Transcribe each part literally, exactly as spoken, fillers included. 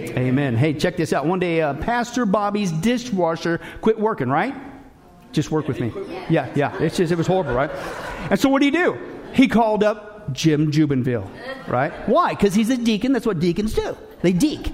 Amen. Amen. Hey, check this out. One day, uh, Pastor Bobby's dishwasher quit working, right? Just work with me. Yeah, yeah. It's just, it was horrible, right? And so what did he do? He called up Jim Jubenville, right? Why? Because he's a deacon. That's what deacons do. They deek.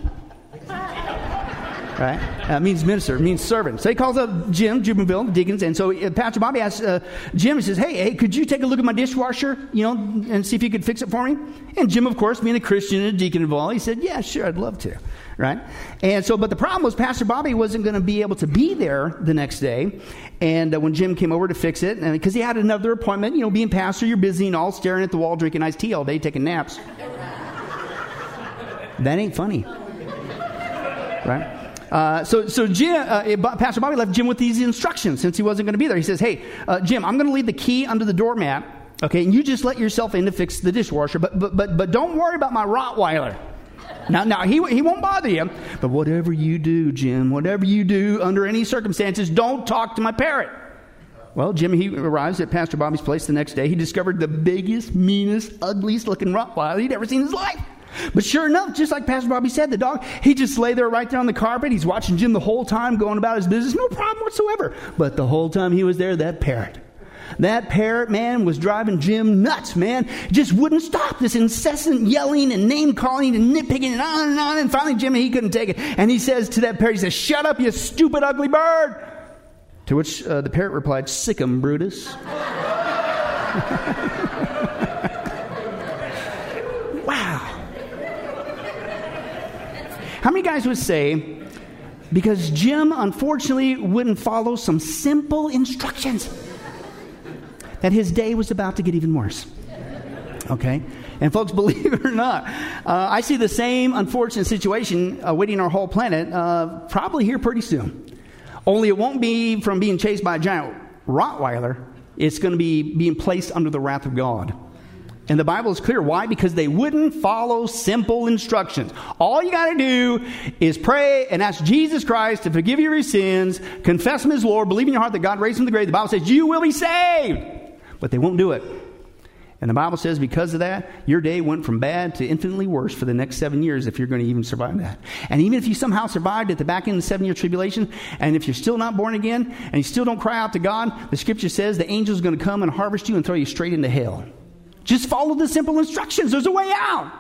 Right? That uh, means minister. It means servant. So he calls up Jim Jubenville, the deacons. And so uh, Pastor Bobby asks uh, Jim, he says, hey, hey, could you take a look at my dishwasher, you know, and see if you could fix it for me? And Jim, of course, being a Christian and a deacon involved, he said, yeah, sure, I'd love to. Right? And so, but the problem was Pastor Bobby wasn't going to be able to be there the next day. And uh, when Jim came over to fix it, and because he had another appointment, you know, being pastor, you're busy and all, staring at the wall, drinking iced tea all day, taking naps. That ain't funny. Right? Uh, so, so Jim, uh, Pastor Bobby left Jim with these instructions since he wasn't going to be there. He says, hey, uh, Jim, I'm going to leave the key under the doormat, okay, and you just let yourself in to fix the dishwasher, but but but, but don't worry about my Rottweiler. Now, now he he won't bother you, but whatever you do, Jim, whatever you do under any circumstances, don't talk to my parrot. Well, Jim, he arrives at Pastor Bobby's place the next day. He discovered the biggest, meanest, ugliest looking Rottweiler he'd ever seen in his life. But sure enough, just like Pastor Bobby said, the dog, he just lay there right there on the carpet. He's watching Jim the whole time, going about his business. No problem whatsoever. But the whole time he was there, that parrot, that parrot, man, was driving Jim nuts, man. Just wouldn't stop. This incessant yelling and name-calling and nitpicking and on and on. And finally, Jim, he couldn't take it. And he says to that parrot, he says, shut up, you stupid, ugly bird. To which uh, the parrot replied, sick 'em, Brutus. Wow. How many guys would say, because Jim, unfortunately, wouldn't follow some simple instructions, that his day was about to get even worse? Okay? And folks, believe it or not, uh, I see the same unfortunate situation awaiting our whole planet uh, probably here pretty soon. Only it won't be from being chased by a giant Rottweiler. It's going to be being placed under the wrath of God. And the Bible is clear. Why? Because they wouldn't follow simple instructions. All you got to do is pray and ask Jesus Christ to forgive you your sins, confess Him as Lord, believe in your heart that God raised Him from the grave. The Bible says you will be saved. But they won't do it. And the Bible says because of that, your day went from bad to infinitely worse for the next seven years if you're going to even survive that. And even if you somehow survived at the back end of the seven-year tribulation, and if you're still not born again, and you still don't cry out to God, the Scripture says the angel's going to come and harvest you and throw you straight into hell. Just follow the simple instructions. There's a way out.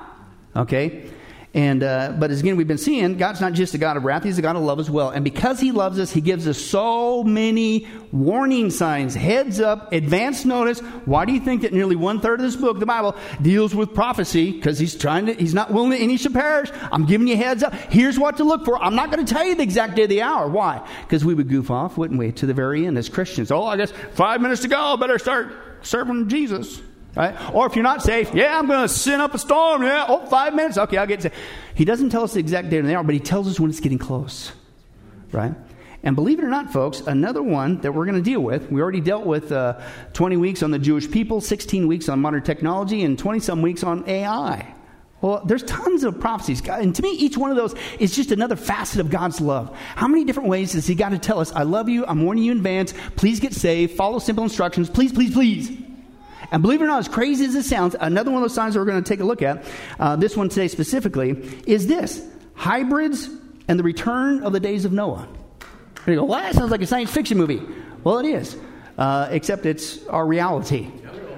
Okay? And, uh, but as again, we've been seeing, God's not just a God of wrath. He's a God of love as well. And because He loves us, He gives us so many warning signs, heads up, advance notice. Why do you think that nearly one-third of this book, the Bible, deals with prophecy? Because he's trying to, he's not willing that any should perish. I'm giving you heads up. Here's what to look for. I'm not going to tell you the exact day of the hour. Why? Because we would goof off, wouldn't we, to the very end as Christians. Oh, I guess five minutes to go. Better start serving Jesus. Right? Or if you're not safe, yeah, I'm going to sin up a storm. Yeah, oh, five minutes. Okay, I'll get safe. He doesn't tell us the exact date and the hour, but He tells us when it's getting close. Right? And believe it or not, folks, another one that we're going to deal with, we already dealt with uh, twenty weeks on the Jewish people, sixteen weeks on modern technology, and twenty-some weeks on A I. Well, there's tons of prophecies. And to me, each one of those is just another facet of God's love. How many different ways has He got to tell us, I love you, I'm warning you in advance, please get saved, follow simple instructions, please, please, please. And believe it or not, as crazy as it sounds, another one of those signs that we're going to take a look at, uh, this one today specifically, is this. Hybrids and the return of the days of Noah. And you go, well, that sounds like a science fiction movie. Well, it is. Uh, except it's our reality.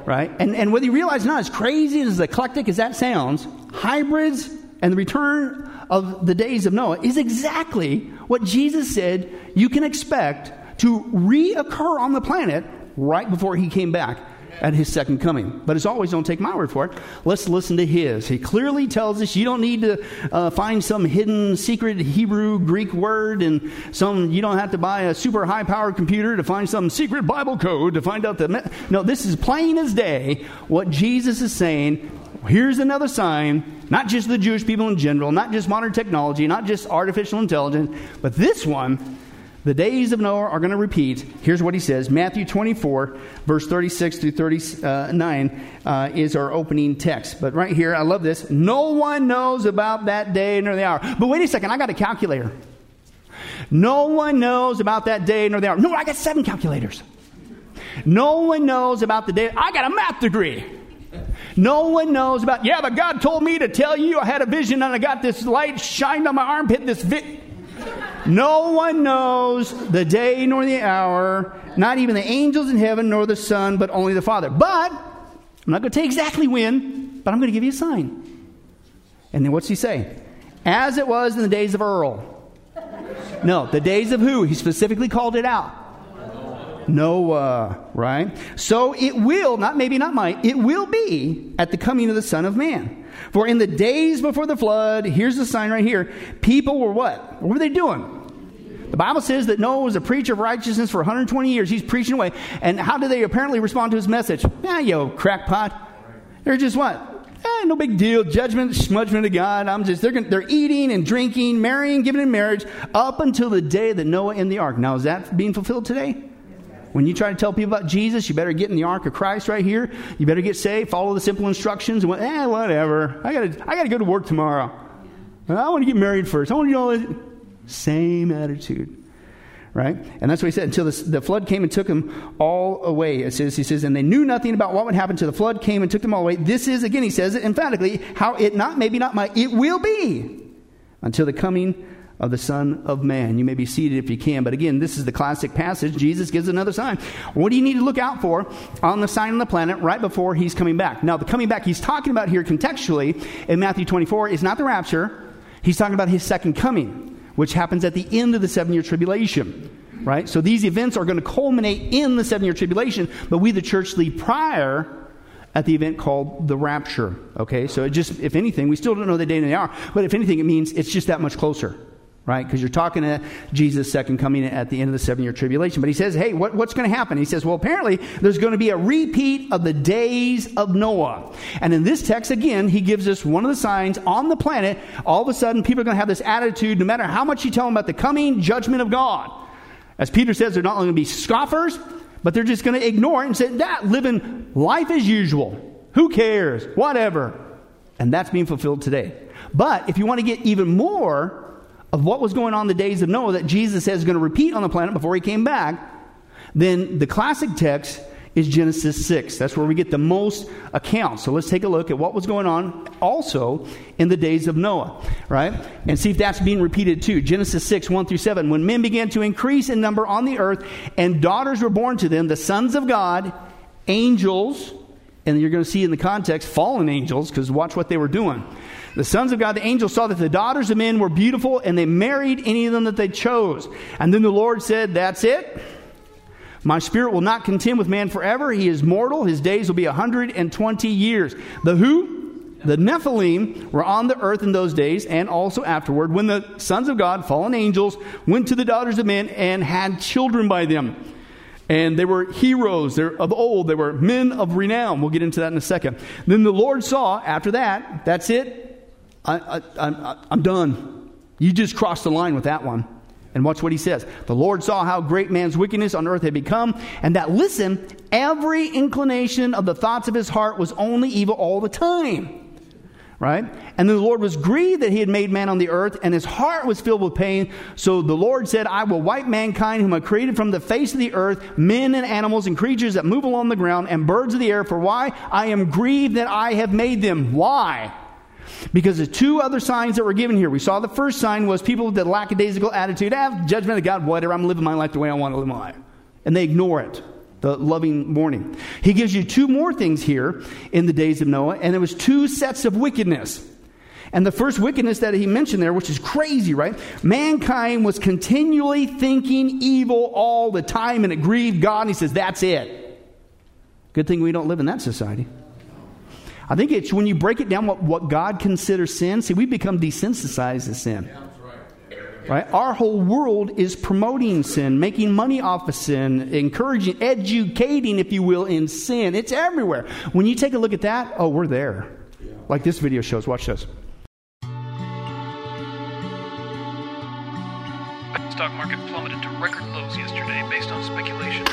Right? And, and whether you realize or not, as crazy and as eclectic as that sounds, hybrids and the return of the days of Noah is exactly what Jesus said you can expect to reoccur on the planet right before He came back at His second coming. But as always, don't take my word for it. Let's listen to His. He clearly tells us you don't need to uh, find some hidden secret Hebrew, Greek word, and some. You don't have to buy a super high-powered computer to find some secret Bible code to find out the... Me- no, this is plain as day what Jesus is saying. Here's another sign, not just the Jewish people in general, not just modern technology, not just artificial intelligence, but this one... The days of Noah are going to repeat. Here's what He says. Matthew twenty-four, verse thirty-six through thirty-nine uh, is our opening text. But right here, I love this. No one knows about that day nor the hour. But wait a second, I got a calculator. No one knows about that day nor the hour. No, I got seven calculators. No one knows about the day. I got a math degree. No one knows about, yeah, but God told me to tell you I had a vision and I got this light shined on my armpit. This vi-. No one knows the day nor the hour, not even the angels in heaven nor the Son, but only the Father. But I'm not going to tell you exactly when, but I'm going to give you a sign. And then what's he say? As it was in the days of Earl. No, the days of who? He specifically called it out. Noah, right? So it will, not maybe not might, it will be at the coming of the Son of Man. For in the days before the flood, here's the sign right here, people were what? What were they doing? The Bible says that Noah was a preacher of righteousness for one hundred twenty years. He's preaching away. And how do they apparently respond to his message? Ah, yo, crackpot. They're just what? Eh, no big deal. Judgment, smudgment of God. I'm just, they're, gonna, they're eating and drinking, marrying, giving in marriage up until the day that Noah in the ark. Now, is that being fulfilled today? When you try to tell people about Jesus, you better get in the ark of Christ right here. You better get saved, follow the simple instructions. And eh, whatever. I gotta, I gotta go to work tomorrow. I want to get married first. I want to do all this. Same attitude, right? And that's what he said. Until the, the flood came and took them all away. It says, he says, and they knew nothing about what would happen till the flood came and took them all away. This is, again, he says it emphatically, how it not, maybe not might, it will be until the coming of the Son of Man. You may be seated if you can, but again, this is the classic passage. Jesus gives another sign. What do you need to look out for on the sign on the planet right before he's coming back? Now, the coming back he's talking about here contextually in Matthew twenty-four is not the rapture. He's talking about his second coming, which happens at the end of the seven-year tribulation, right? So these events are going to culminate in the seven-year tribulation, but we, the church, leave prior at the event called the rapture, okay? So it just, if anything, we still don't know the day and the hour, but if anything, it means it's just that much closer, right? Because you're talking to Jesus' second coming at the end of the seven-year tribulation. But he says, hey, what, what's going to happen? He says, well, apparently there's going to be a repeat of the days of Noah. And in this text, again, he gives us one of the signs on the planet. All of a sudden, people are going to have this attitude, no matter how much you tell them about the coming judgment of God. As Peter says, they're not only going to be scoffers, but they're just going to ignore it and say, that living life as usual. Who cares? Whatever. And that's being fulfilled today. But if you want to get even more of what was going on in the days of Noah that Jesus says is going to repeat on the planet before he came back, then the classic text is Genesis six. That's where we get the most accounts. So let's take a look at what was going on also in the days of Noah, right? And see if that's being repeated too. Genesis six, one through seven. When men began to increase in number on the earth and daughters were born to them, the sons of God, angels, and you're going to see in the context, fallen angels, because watch what they were doing. The sons of God, the angels, saw that the daughters of men were beautiful, and they married any of them that they chose. And then the Lord said, that's it. My spirit will not contend with man forever. He is mortal. His days will be one hundred twenty years. The who? The Nephilim were on the earth in those days, and also afterward, when the sons of God, fallen angels, went to the daughters of men and had children by them. And they were heroes. They're of old. They were men of renown. We'll get into that in a second. Then the Lord saw, after that, that's it. I, I, I'm done. You just crossed the line with that one. And watch what he says. The Lord saw how great man's wickedness on earth had become, and that, listen, every inclination of the thoughts of his heart was only evil all the time. Right? And then the Lord was grieved that he had made man on the earth, and his heart was filled with pain. So the Lord said, I will wipe mankind whom I created from the face of the earth, men and animals and creatures that move along the ground and birds of the air. For why? I am grieved that I have made them. Why? Because the two other signs that were given here, we saw the first sign was people with the lackadaisical attitude, ah, judgment of God, whatever, I'm living my life the way I want to live my life. And they ignore it, the loving warning. He gives you two more things here in the days of Noah, and there was two sets of wickedness. And the first wickedness that he mentioned there, which is crazy, right? Mankind was continually thinking evil all the time, and it grieved God, and he says, that's it. Good thing we don't live in that society. I think it's when you break it down what, what God considers sin. See, we become desensitized to sin. Yeah, that's right. Yeah. Right? Our whole world is promoting sin, making money off of sin, encouraging, educating, if you will, in sin. It's everywhere. When you take a look at that, oh, we're there. Yeah. Like this video shows. Watch this. The stock market plummeted to record lows yesterday based on speculation.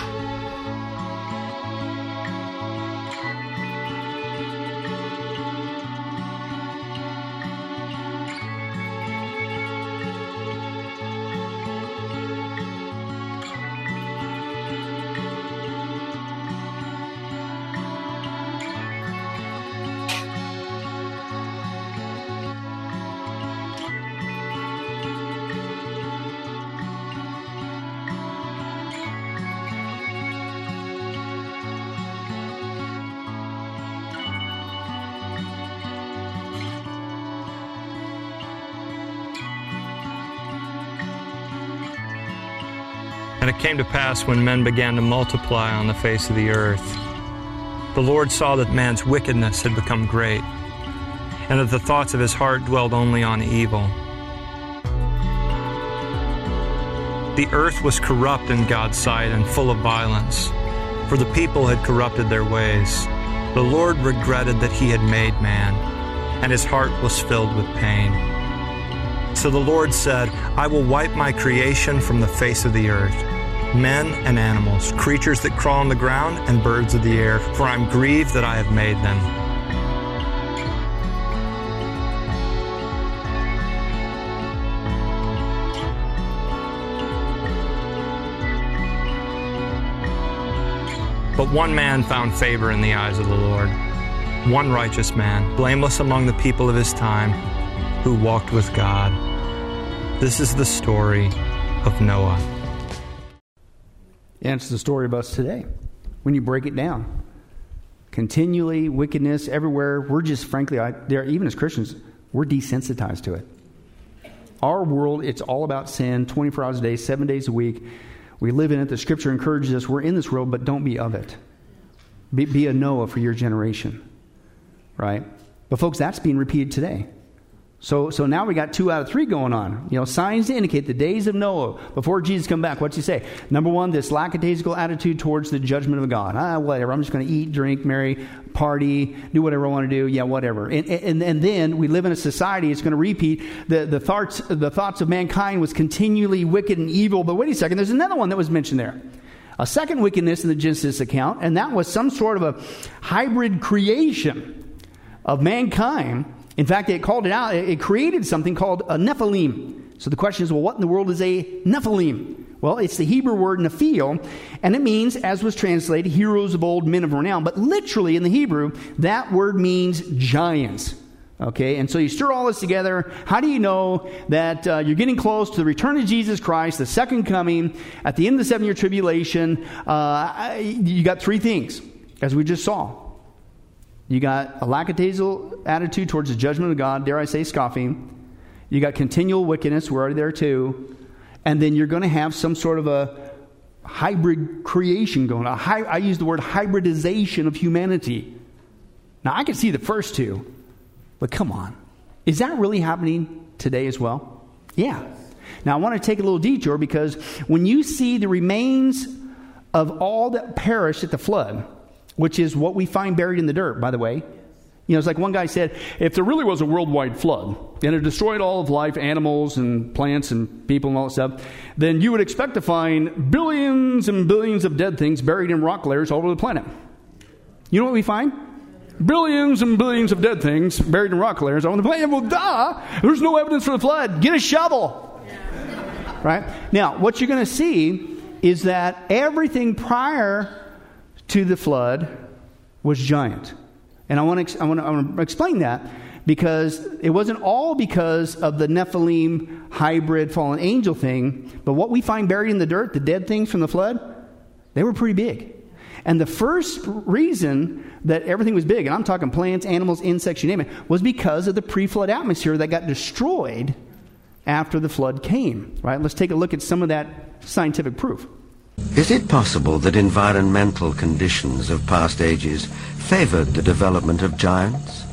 And it came to pass when men began to multiply on the face of the earth, the Lord saw that man's wickedness had become great, and that the thoughts of his heart dwelled only on evil. The earth was corrupt in God's sight and full of violence, for the people had corrupted their ways. The Lord regretted that he had made man, and his heart was filled with pain. So the Lord said, I will wipe my creation from the face of the earth, men and animals, creatures that crawl on the ground and birds of the air, for I am grieved that I have made them. But one man found favor in the eyes of the Lord, one righteous man, blameless among the people of his time, who walked with God. This is the story of Noah. And it's the story of us today, when you break it down. Continually, wickedness everywhere. We're just, frankly, I, there, even as Christians, we're desensitized to it. Our world, it's all about sin, twenty-four hours a day, seven days a week. We live in it. The Scripture encourages us. We're in this world, but don't be of it. Be, be a Noah for your generation, right? But folks, that's being repeated today. So so now we got two out of three going on. You know, signs to indicate the days of Noah before Jesus come back. What's he say? Number one, this lackadaisical attitude towards the judgment of God. Ah, whatever. I'm just going to eat, drink, marry, party, do whatever I want to do. Yeah, whatever. And and, and then we live in a society. It's going to repeat the, the thoughts the thoughts of mankind was continually wicked and evil. But wait a second. There's another one that was mentioned there. A second wickedness in the Genesis account. And that was some sort of a hybrid creation of mankind. In fact, it called it out. It created something called a Nephilim. So the question is, well, what in the world is a Nephilim? Well, it's the Hebrew word Nephil, and it means, as was translated, heroes of old, men of renown. But literally in the Hebrew, that word means giants. Okay, and so you stir all this together. How do you know that uh, you're getting close to the return of Jesus Christ, the second coming, at the end of the seven-year tribulation? Uh, you got three things, as we just saw. You got a lackadaisical attitude towards the judgment of God, dare I say scoffing. You got continual wickedness, we're already there too. And then you're going to have some sort of a hybrid creation going on. Hi- I use the word hybridization of humanity. Now, I can see the first two, but come on. Is that really happening today as well? Yeah. Now, I want to take a little detour because when you see the remains of all that perished at the flood, which is what we find buried in the dirt, by the way. You know, it's like one guy said, if there really was a worldwide flood, and it destroyed all of life, animals and plants and people and all that stuff, then you would expect to find billions and billions of dead things buried in rock layers all over the planet. You know what we find? Billions and billions of dead things buried in rock layers all over the planet. Well, duh! There's no evidence for the flood. Get a shovel! Yeah. Right? Now, what you're going to see is that everything prior to the flood was giant. And I want to ex- I want to, I want to explain that because it wasn't all because of the Nephilim hybrid fallen angel thing, but what we find buried in the dirt, the dead things from the flood, they were pretty big. And the first reason that everything was big, and I'm talking plants, animals, insects, you name it, was because of the pre-flood atmosphere that got destroyed after the flood came. Right? Let's take a look at some of that scientific proof. Is it possible that environmental conditions of past ages favored the development of giants?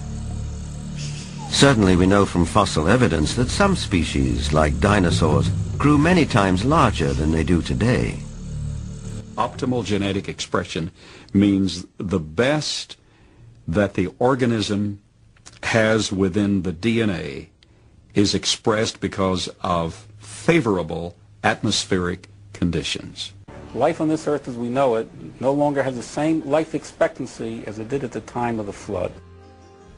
Certainly we know from fossil evidence that some species, like dinosaurs, grew many times larger than they do today. Optimal genetic expression means the best that the organism has within the D N A is expressed because of favorable atmospheric conditions. Life on this earth as we know it no longer has the same life expectancy as it did at the time of the flood.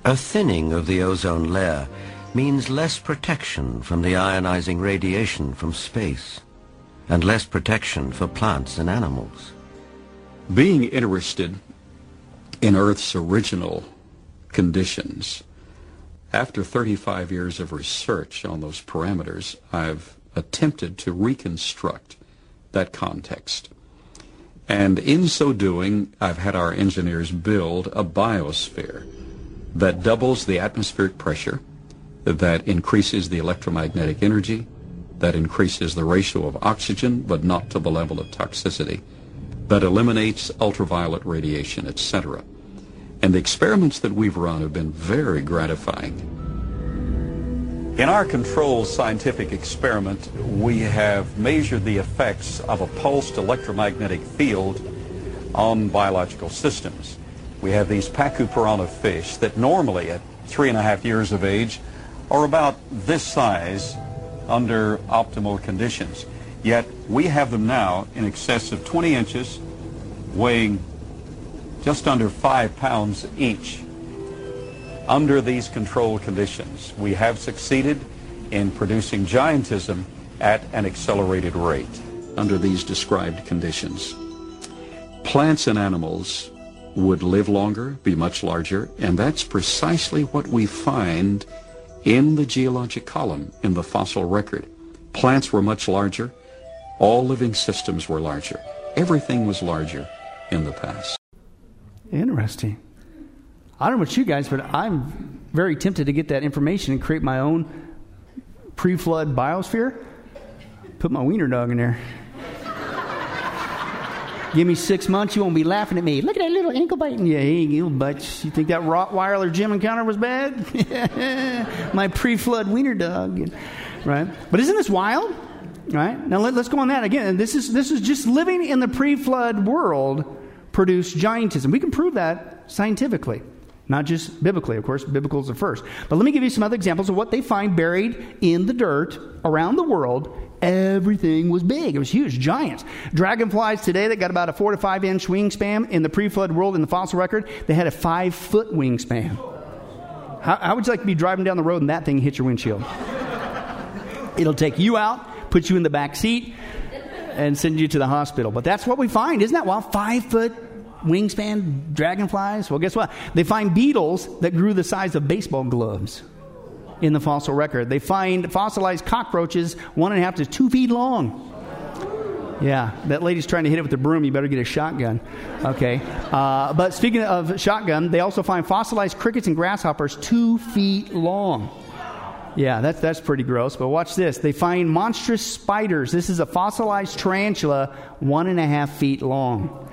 A thinning of the ozone layer means less protection from the ionizing radiation from space and less protection for plants and animals. Being interested in Earth's original conditions, after thirty-five years of research on those parameters, I've attempted to reconstruct that context. And in so doing, I've had our engineers build a biosphere that doubles the atmospheric pressure, that increases the electromagnetic energy, that increases the ratio of oxygen, but not to the level of toxicity, that eliminates ultraviolet radiation, et cetera. And the experiments that we've run have been very gratifying. In our controlled scientific experiment, we have measured the effects of a pulsed electromagnetic field on biological systems. We have these pacu piranha fish that normally at three and a half years of age are about this size under optimal conditions. Yet we have them now in excess of twenty inches, weighing just under five pounds each. Under these control conditions, we have succeeded in producing giantism at an accelerated rate. Under these described conditions, plants and animals would live longer, be much larger, and that's precisely what we find in the geologic column in the fossil record. Plants were much larger, all living systems were larger. Everything was larger in the past. Interesting. I don't know about you guys, but I'm very tempted to get that information and create my own pre-flood biosphere. Put my wiener dog in there. Give me six months, you won't be laughing at me. Look at that little ankle biting. Yeah, he'll bite. You think that Rottweiler Jim encounter was bad? My pre-flood wiener dog. Right? But isn't this wild? Right? Now let, let's go on that again. This is, this is just living in the pre-flood world produced giantism. We can prove that scientifically. Not just biblically, of course. Biblical is the first. But let me give you some other examples of what they find buried in the dirt around the world. Everything was big. It was huge. Giants. Dragonflies today that got about a four to five inch wingspan in the pre-flood world in the fossil record, they had a five foot wingspan. How, how would you like to be driving down the road and that thing hit your windshield? It'll take you out, put you in the back seat, and send you to the hospital. But that's what we find. Isn't that wild? Five foot wingspan dragonflies? Well, guess what? They find beetles that grew the size of baseball gloves in the fossil record. They find fossilized cockroaches one and a half to two feet long. Yeah, that lady's trying to hit it with a broom. You better get a shotgun. Okay. Uh, but speaking of shotgun, they also find fossilized crickets and grasshoppers two feet long. Yeah, that's, that's pretty gross. But watch this. They find monstrous spiders. This is a fossilized tarantula one and a half feet long.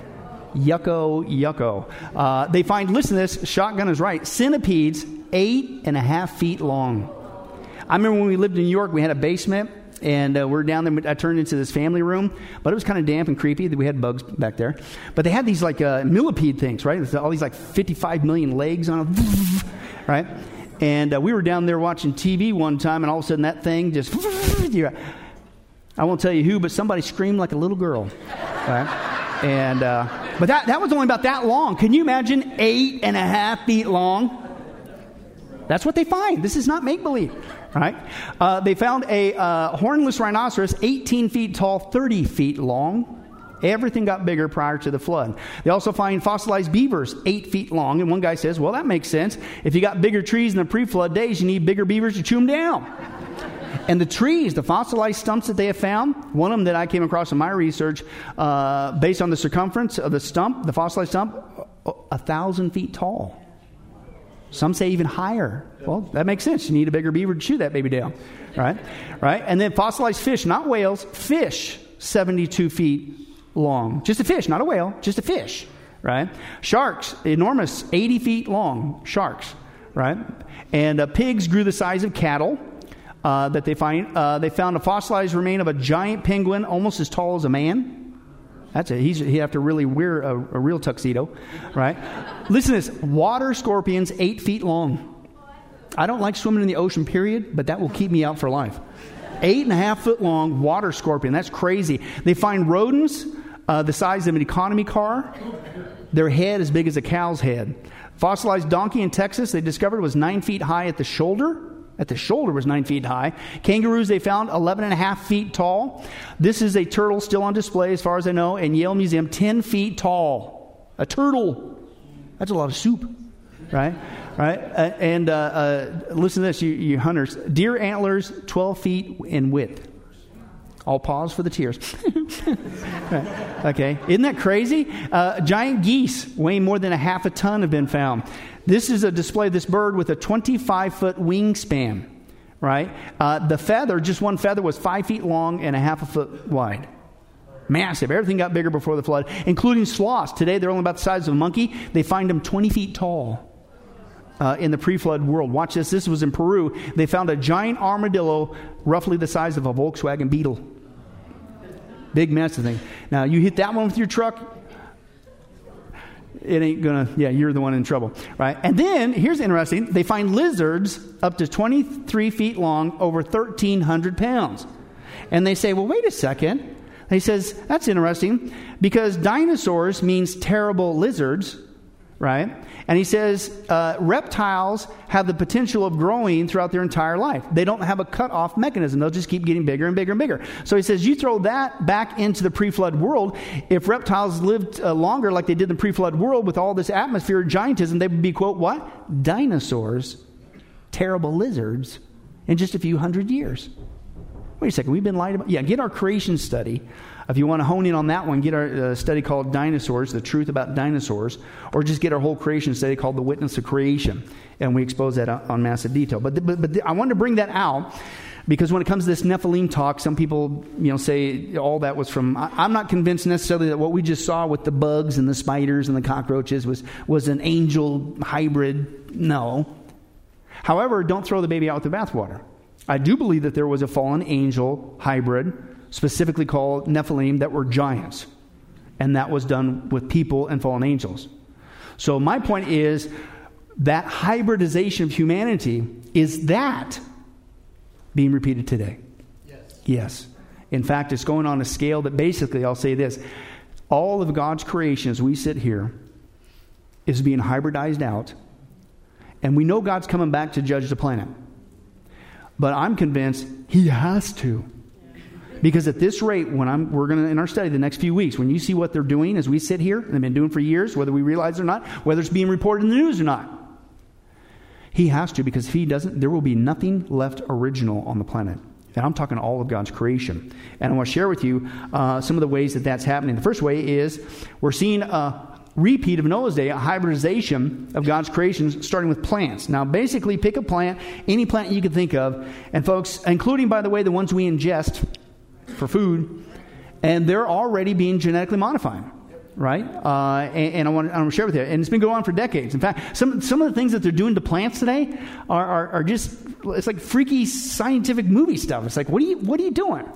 Yucko, yucko. Uh, they find, listen to this, shotgun is right, centipedes eight and a half feet long. I remember when we lived in New York, we had a basement, and uh, we were down there. I turned into this family room, but it was kind of damp and creepy. We had bugs back there. But they had these like uh, millipede things, right? All these like fifty-five million legs on them, right? And uh, we were down there watching T V one time, and all of a sudden that thing just, I won't tell you who, but somebody screamed like a little girl, right? And, uh, but that, that was only about that long. Can you imagine eight and a half feet long? That's what they find. This is not make-believe, right? Uh, they found a uh, hornless rhinoceros, eighteen feet tall, thirty feet long. Everything got bigger prior to the flood. They also find fossilized beavers, eight feet long. And one guy says, well, that makes sense. If you got bigger trees in the pre-flood days, you need bigger beavers to chew them down. And the trees, the fossilized stumps that they have found, one of them that I came across in my research, uh, based on the circumference of the stump, the fossilized stump, a thousand feet tall. Some say even higher. Well, that makes sense. You need a bigger beaver to chew that baby down, right? Right? And then fossilized fish, not whales, fish, seventy-two feet long. Just a fish, not a whale, just a fish, right? Sharks, enormous, eighty feet long, sharks, right? And uh, pigs grew the size of cattle. Uh, that they find, uh, they found a fossilized remain of a giant penguin, almost as tall as a man. That's it. He's, he'd have to really wear a, a real tuxedo, right? Listen to this: water scorpions, eight feet long. I don't like swimming in the ocean, period, but that will keep me out for life. Eight and a half foot long water scorpion. That's crazy. They find rodents uh, the size of an economy car. Their head as big as a cow's head. Fossilized donkey in Texas, they discovered, was nine feet high at the shoulder. At the shoulder was nine feet high. Kangaroos, they found eleven and a half feet tall. This is a turtle still on display, as far as I know, in Yale Museum, ten feet tall. A turtle. That's a lot of soup, right? Right. Uh, and uh, uh, listen to this, you, you hunters. Deer antlers, twelve feet in width. I'll pause for the tears. Right. Okay. Isn't that crazy? Uh, giant geese weighing more than a half a ton have been found. This is a display of this bird with a twenty-five foot wingspan. right? Uh, the feather, just one feather, was five feet long and a half a foot wide. Massive. Everything got bigger before the flood, including sloths. Today, they're only about the size of a monkey. They find them twenty feet tall uh, in the pre-flood world. Watch this. This was in Peru. They found a giant armadillo roughly the size of a Volkswagen Beetle. Big mess of thing. Now, you hit that one with your truck, it ain't going to, yeah, you're the one in trouble, right? And then, here's interesting, they find lizards up to twenty-three feet long, over one thousand three hundred pounds. And they say, well, wait a second. He says, that's interesting, because dinosaurs means terrible lizards, right? And he says, uh, reptiles have the potential of growing throughout their entire life. They don't have a cutoff mechanism. They'll just keep getting bigger and bigger and bigger. So he says, you throw that back into the pre-flood world. If reptiles lived uh, longer like they did in the pre-flood world with all this atmosphere and giantism, they would be, quote, what? Dinosaurs, terrible lizards, in just a few hundred years. Wait a second, we've been lied about? Yeah, get our creation study. If you want to hone in on that one, get our uh, study called Dinosaurs, The Truth About Dinosaurs, or just get our whole creation study called The Witness of Creation, and we expose that on, on massive detail. But, the, but, but the, I wanted to bring that out, because when it comes to this Nephilim talk, some people, you know, say all that was from... I, I'm not convinced necessarily that what we just saw with the bugs and the spiders and the cockroaches was, was an angel hybrid. No. However, don't throw the baby out with the bathwater. I do believe that there was a fallen angel hybrid, specifically called Nephilim, that were giants. And that was done with people and fallen angels. So my point is that hybridization of humanity, is that being repeated today? Yes. Yes. In fact, it's going on a scale that basically, I'll say this, all of God's creation as we sit here is being hybridized out. And we know God's coming back to judge the planet. But I'm convinced he has to. Because at this rate, when I'm, we're going to, in our study the next few weeks, when you see what they're doing as we sit here, and they've been doing for years, whether we realize it or not, whether it's being reported in the news or not, he has to, because if he doesn't, there will be nothing left original on the planet. And I'm talking all of God's creation. And I want to share with you uh, some of the ways that that's happening. The first way is we're seeing a repeat of Noah's day, a hybridization of God's creations, starting with plants. Now, basically, pick a plant, any plant you can think of, and folks, including, by the way, the ones we ingest for food, and they're already being genetically modified, right? Uh, and, and I want to share with you, and it's been going on for decades. In fact, some some of the things that they're doing to plants today are, are, are just, it's like freaky scientific movie stuff. It's like, what are you, what are you doing?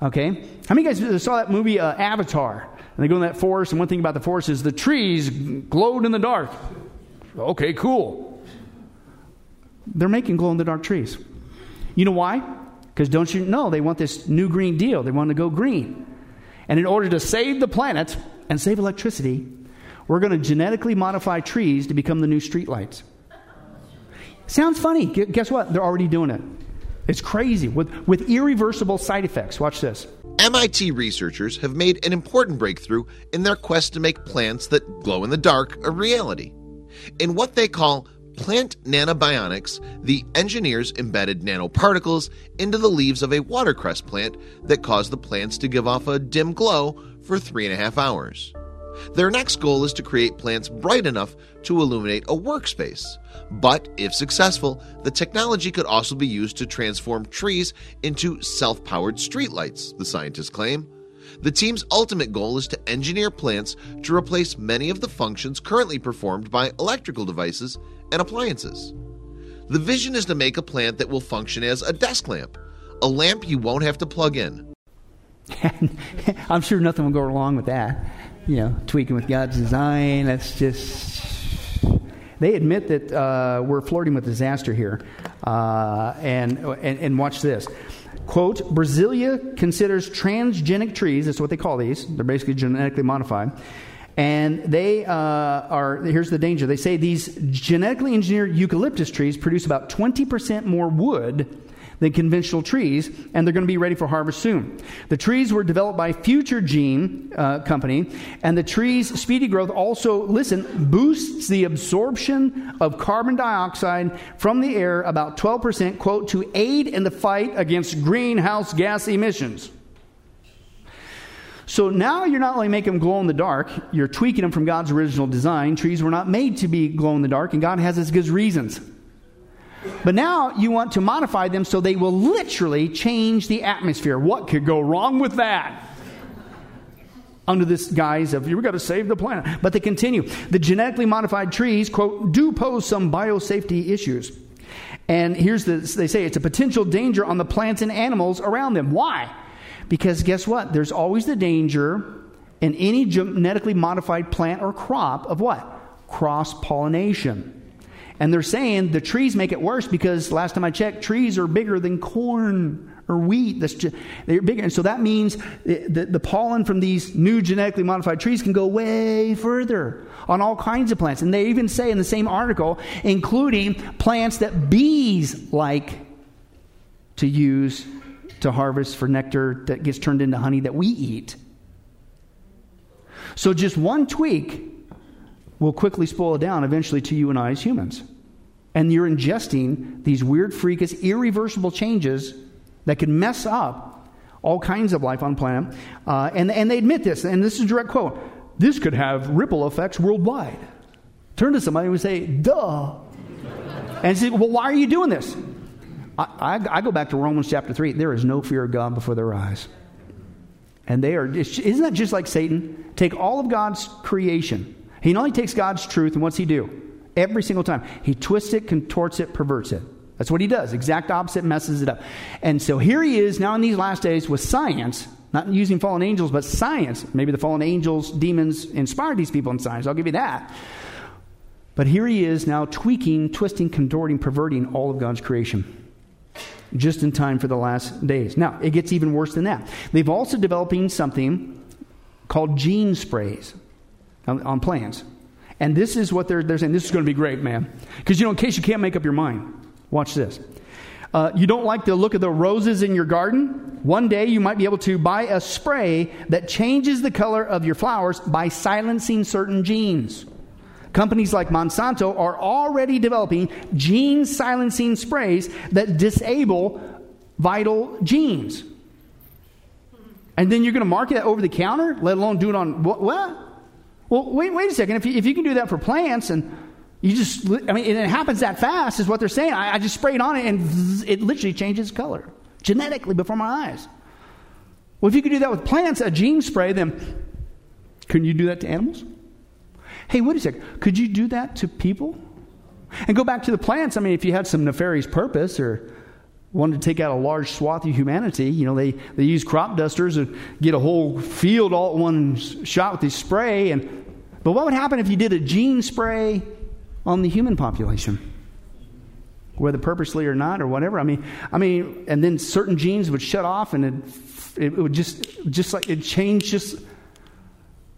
Okay? How many of you guys saw that movie, uh, Avatar? And they go in that forest, and one thing about the forest is the trees glowed in the dark. Okay, cool. They're making glow-in-the-dark trees. You know why? Because don't you know they want this new green deal. They want to go green. And in order to save the planet and save electricity, we're going to genetically modify trees to become the new streetlights. Sounds funny. Guess what? They're already doing it. It's crazy, with, with irreversible side effects. Watch this. M I T researchers have made an important breakthrough in their quest to make plants that glow in the dark a reality. In what they call plant nanobionics, the engineers embedded nanoparticles into the leaves of a watercress plant that caused the plants to give off a dim glow for three and a half hours. Their next goal is to create plants bright enough to illuminate a workspace. But if successful, the technology could also be used to transform trees into self-powered streetlights, the scientists claim. The team's ultimate goal is to engineer plants to replace many of the functions currently performed by electrical devices and appliances. The vision is to make a plant that will function as a desk lamp, a lamp you won't have to plug in. I'm sure nothing will go wrong with that. You know, tweaking with God's design, that's just... They admit that uh, we're flirting with disaster here. Uh, and, and and watch this. Quote, Brasilia considers transgenic trees, that's what they call these. They're basically genetically modified. And they uh, are, here's the danger. They say these genetically engineered eucalyptus trees produce about twenty percent more wood than conventional trees, and they're going to be ready for harvest soon. The trees were developed by Future Gene uh, company, and the trees' speedy growth also, listen, boosts the absorption of carbon dioxide from the air about twelve percent, quote, to aid in the fight against greenhouse gas emissions. So now you're not only making them glow in the dark, you're tweaking them from God's original design. Trees were not made to be glow in the dark, and God has his good reasons. But now you want to modify them so they will literally change the atmosphere. What could go wrong with that? Under this guise of, you've got to save the planet. But they continue. The genetically modified trees, quote, do pose some biosafety issues. And here's the, they say it's a potential danger on the plants and animals around them. Why? Because guess what? There's always the danger in any genetically modified plant or crop of what? Cross-pollination. And they're saying the trees make it worse because last time I checked, trees are bigger than corn or wheat. That's just, they're bigger. And so that means the, the, the pollen from these new genetically modified trees can go way further on all kinds of plants. And they even say in the same article, including plants that bees like to use to harvest for nectar that gets turned into honey that we eat. So just one tweak will quickly spoil it down eventually to you and I as humans. And you're ingesting these weird, freakish, irreversible changes that can mess up all kinds of life on planet. Uh, and, and they admit this, and this is a direct quote. This could have ripple effects worldwide. Turn to somebody and say, duh. And say, well, why are you doing this? I, I, I go back to Romans chapter three. There is no fear of God before their eyes. And they are, isn't that just like Satan? Take all of God's creation. He not only takes God's truth, and what's he do? Every single time. He twists it, contorts it, perverts it. That's what he does. Exact opposite, messes it up. And so here he is now in these last days with science, not using fallen angels, but science. Maybe the fallen angels, demons inspired these people in science. I'll give you that. But here he is now tweaking, twisting, contorting, perverting all of God's creation. Just in time for the last days. Now, it gets even worse than that. They've also developing something called gene sprays. On, on plans. And this is what they're, they're saying. This is going to be great, man. Because, you know, in case you can't make up your mind, watch this. Uh, you don't like the look of the roses in your garden? One day you might be able to buy a spray that changes the color of your flowers by silencing certain genes. Companies like Monsanto are already developing gene silencing sprays that disable vital genes. And then you're going to market that over the counter, let alone do it on what? what? Well, wait, wait a second. If you, if you can do that for plants and you just, I mean, and it happens that fast is what they're saying. I, I just sprayed on it and it literally changes color genetically before my eyes. Well, if you can do that with plants, a gene spray, then couldn't you do that to animals? Hey, wait a second. Could you do that to people? And go back to the plants. I mean, if you had some nefarious purpose or wanted to take out a large swath of humanity. You know, they, they use crop dusters and get a whole field all at one shot with this spray. And but what would happen if you did a gene spray on the human population? Whether purposely or not or whatever. I mean, I mean, and then certain genes would shut off and it, it would just, just like, it changed just.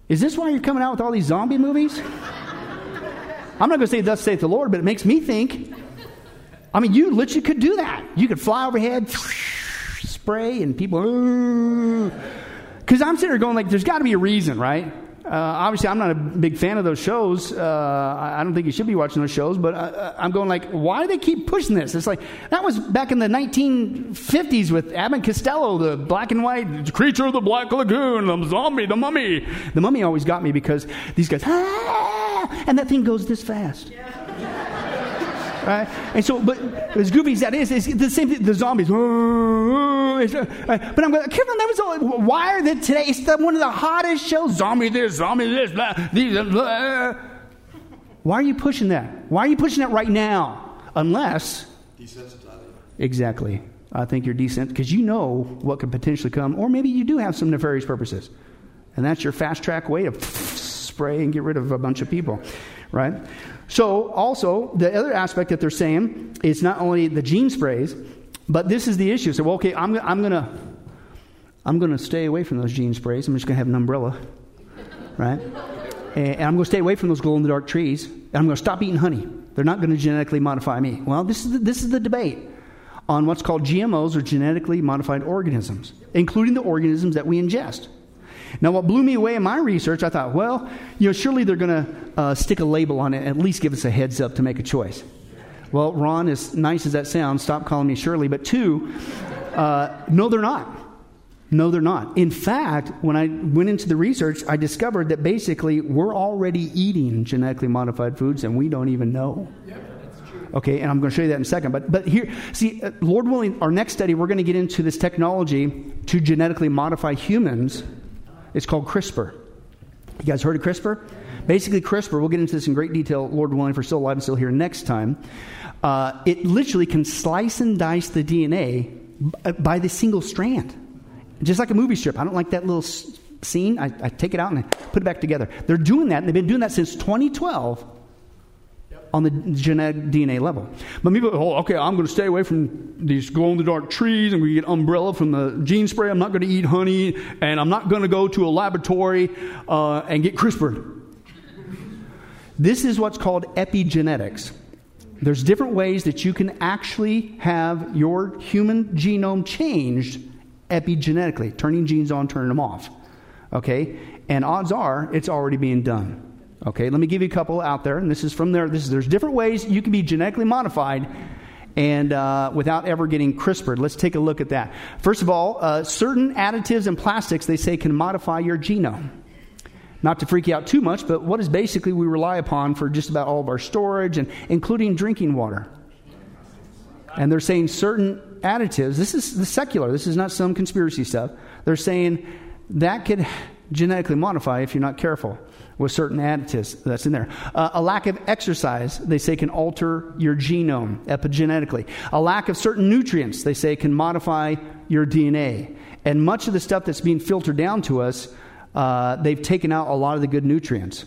Is this why you're coming out with all these zombie movies? I'm not going to say thus saith the Lord, but it makes me think. I mean, you literally could do that. You could fly overhead, spray, and people. Because I'm sitting there going like, there's got to be a reason, right? Uh, obviously, I'm not a big fan of those shows. Uh, I don't think you should be watching those shows. But I, I'm going like, why do they keep pushing this? It's like, that was back in the nineteen fifties with Abbott Costello, the black and white creature of the Black Lagoon, the zombie, the mummy. The mummy always got me because these guys, ah! And that thing goes this fast. Yeah. Right? And so, but as goofy as that is, it's the same thing. The zombies. But I'm going, come on, that was all. Why are they today? It's the, one of the hottest shows. Zombie this, zombie this, blah, these, blah. Why are you pushing that? Why are you pushing that right now? Unless. Desensitizing. Exactly. I think you're decent because you know what could potentially come. Or maybe you do have some nefarious purposes. And that's your fast track way to spray and get rid of a bunch of people. Right? So, also, the other aspect that they're saying is not only the gene sprays, but this is the issue. So, well, okay, I'm, I'm going to I'm gonna stay away from those gene sprays. I'm just going to have an umbrella, right? And I'm going to stay away from those glow-in-the-dark trees. And I'm going to stop eating honey. They're not going to genetically modify me. Well, this is the, this is the debate on what's called G M Os or genetically modified organisms, including the organisms that we ingest. Now, what blew me away in my research, I thought, well, you know, surely they're going to uh, stick a label on it and at least give us a heads up to make a choice. Well, Ron, as nice as that sounds, stop calling me Shirley. But two, uh, no, they're not. No, they're not. In fact, when I went into the research, I discovered that basically we're already eating genetically modified foods and we don't even know. Yeah, that's true. Okay, and I'm going to show you that in a second. But but here, see, Lord willing, our next study, we're going to get into this technology to genetically modify humans. It's called CRISPR. You guys heard of CRISPR? Basically, CRISPR, we'll get into this in great detail, Lord willing, if we're still alive and still here next time. Uh, it literally can slice and dice the D N A by the single strand. Just like a movie strip. I don't like that little scene. I, I take it out and I put it back together. They're doing that, and they've been doing that since twenty twelve on the genetic D N A level. But people, oh, okay, I'm going to stay away from these glow-in-the-dark trees, and we get umbrella from the gene spray. I'm not going to eat honey, and I'm not going to go to a laboratory uh, and get CRISPRed. This is what's called epigenetics. There's different ways that you can actually have your human genome changed epigenetically, turning genes on, turning them off. Okay? And odds are it's already being done. Okay, let me give you a couple out there, and this is from there. This is, there's different ways you can be genetically modified and uh, without ever getting CRISPRed. Let's take a look at that. First of all, uh, certain additives and plastics, they say, can modify your genome. Not to freak you out too much, but what is basically we rely upon for just about all of our storage, and including drinking water. And they're saying certain additives, this is the secular, this is not some conspiracy stuff, they're saying that could genetically modify if you're not careful with certain additives that's in there. Uh, a lack of exercise, they say, can alter your genome epigenetically. A lack of certain nutrients, they say, can modify your D N A. And much of the stuff that's being filtered down to us, uh, they've taken out a lot of the good nutrients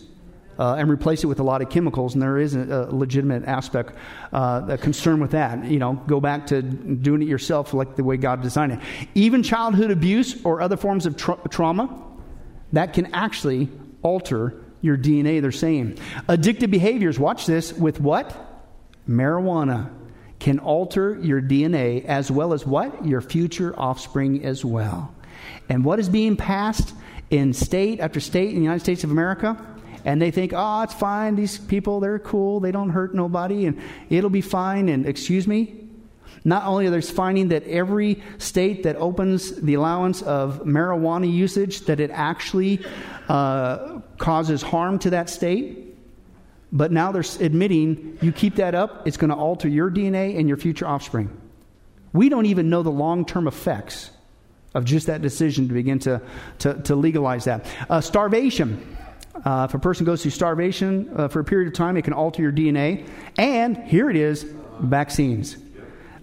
uh, and replaced it with a lot of chemicals, and there is a, a legitimate aspect, uh, a concern with that. You know, go back to doing it yourself like the way God designed it. Even childhood abuse or other forms of tra- trauma, that can actually alter your D N A, they're saying. Addictive behaviors, watch this, with what? Marijuana can alter your D N A as well as what? Your future offspring as well. And what is being passed in state after state in the United States of America? And they think, oh, it's fine. These people, they're cool. They don't hurt nobody. And it'll be fine. And excuse me? Not only are they finding that every state that opens the allowance of marijuana usage, that it actually uh, causes harm to that state, but now they're admitting you keep that up, it's going to alter your D N A and your future offspring. We don't even know the long-term effects of just that decision to begin to, to, to legalize that. Uh, starvation. Uh, if a person goes through starvation uh, for a period of time, it can alter your D N A. And here it is, vaccines.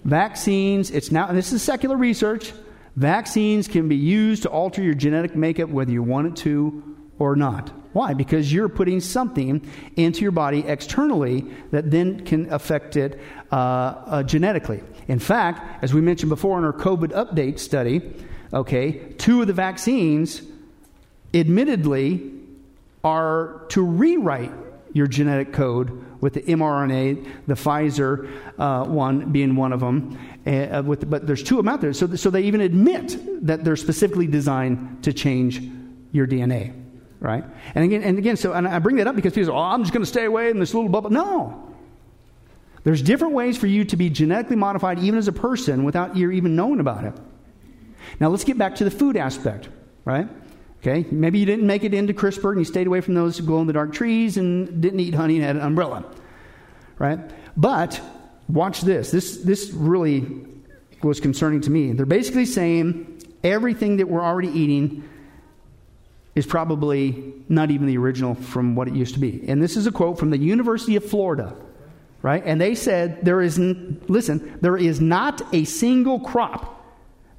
Vaccines, it's now, and this is secular research, vaccines can be used to alter your genetic makeup whether you want it to or not. Why? Because you're putting something into your body externally that then can affect it uh, uh, genetically. In fact, as we mentioned before in our COVID update study, okay, two of the vaccines admittedly are to rewrite your genetic code, with the mRNA, the Pfizer uh, one being one of them. Uh, with the, but there's two of them out there. So, th- so they even admit that they're specifically designed to change your D N A, right? And again, and again, so and I bring that up because people say, oh, I'm just going to stay away in this little bubble. No. There's different ways for you to be genetically modified even as a person without you even knowing about it. Now, let's get back to the food aspect, right? Okay, maybe you didn't make it into CRISPR and you stayed away from those glow-in-the-dark trees and didn't eat honey and had an umbrella, right? But watch this. This this really was concerning to me. They're basically saying everything that we're already eating is probably not even the original from what it used to be. And this is a quote from the University of Florida, right? And they said, there is n- listen, there is not a single crop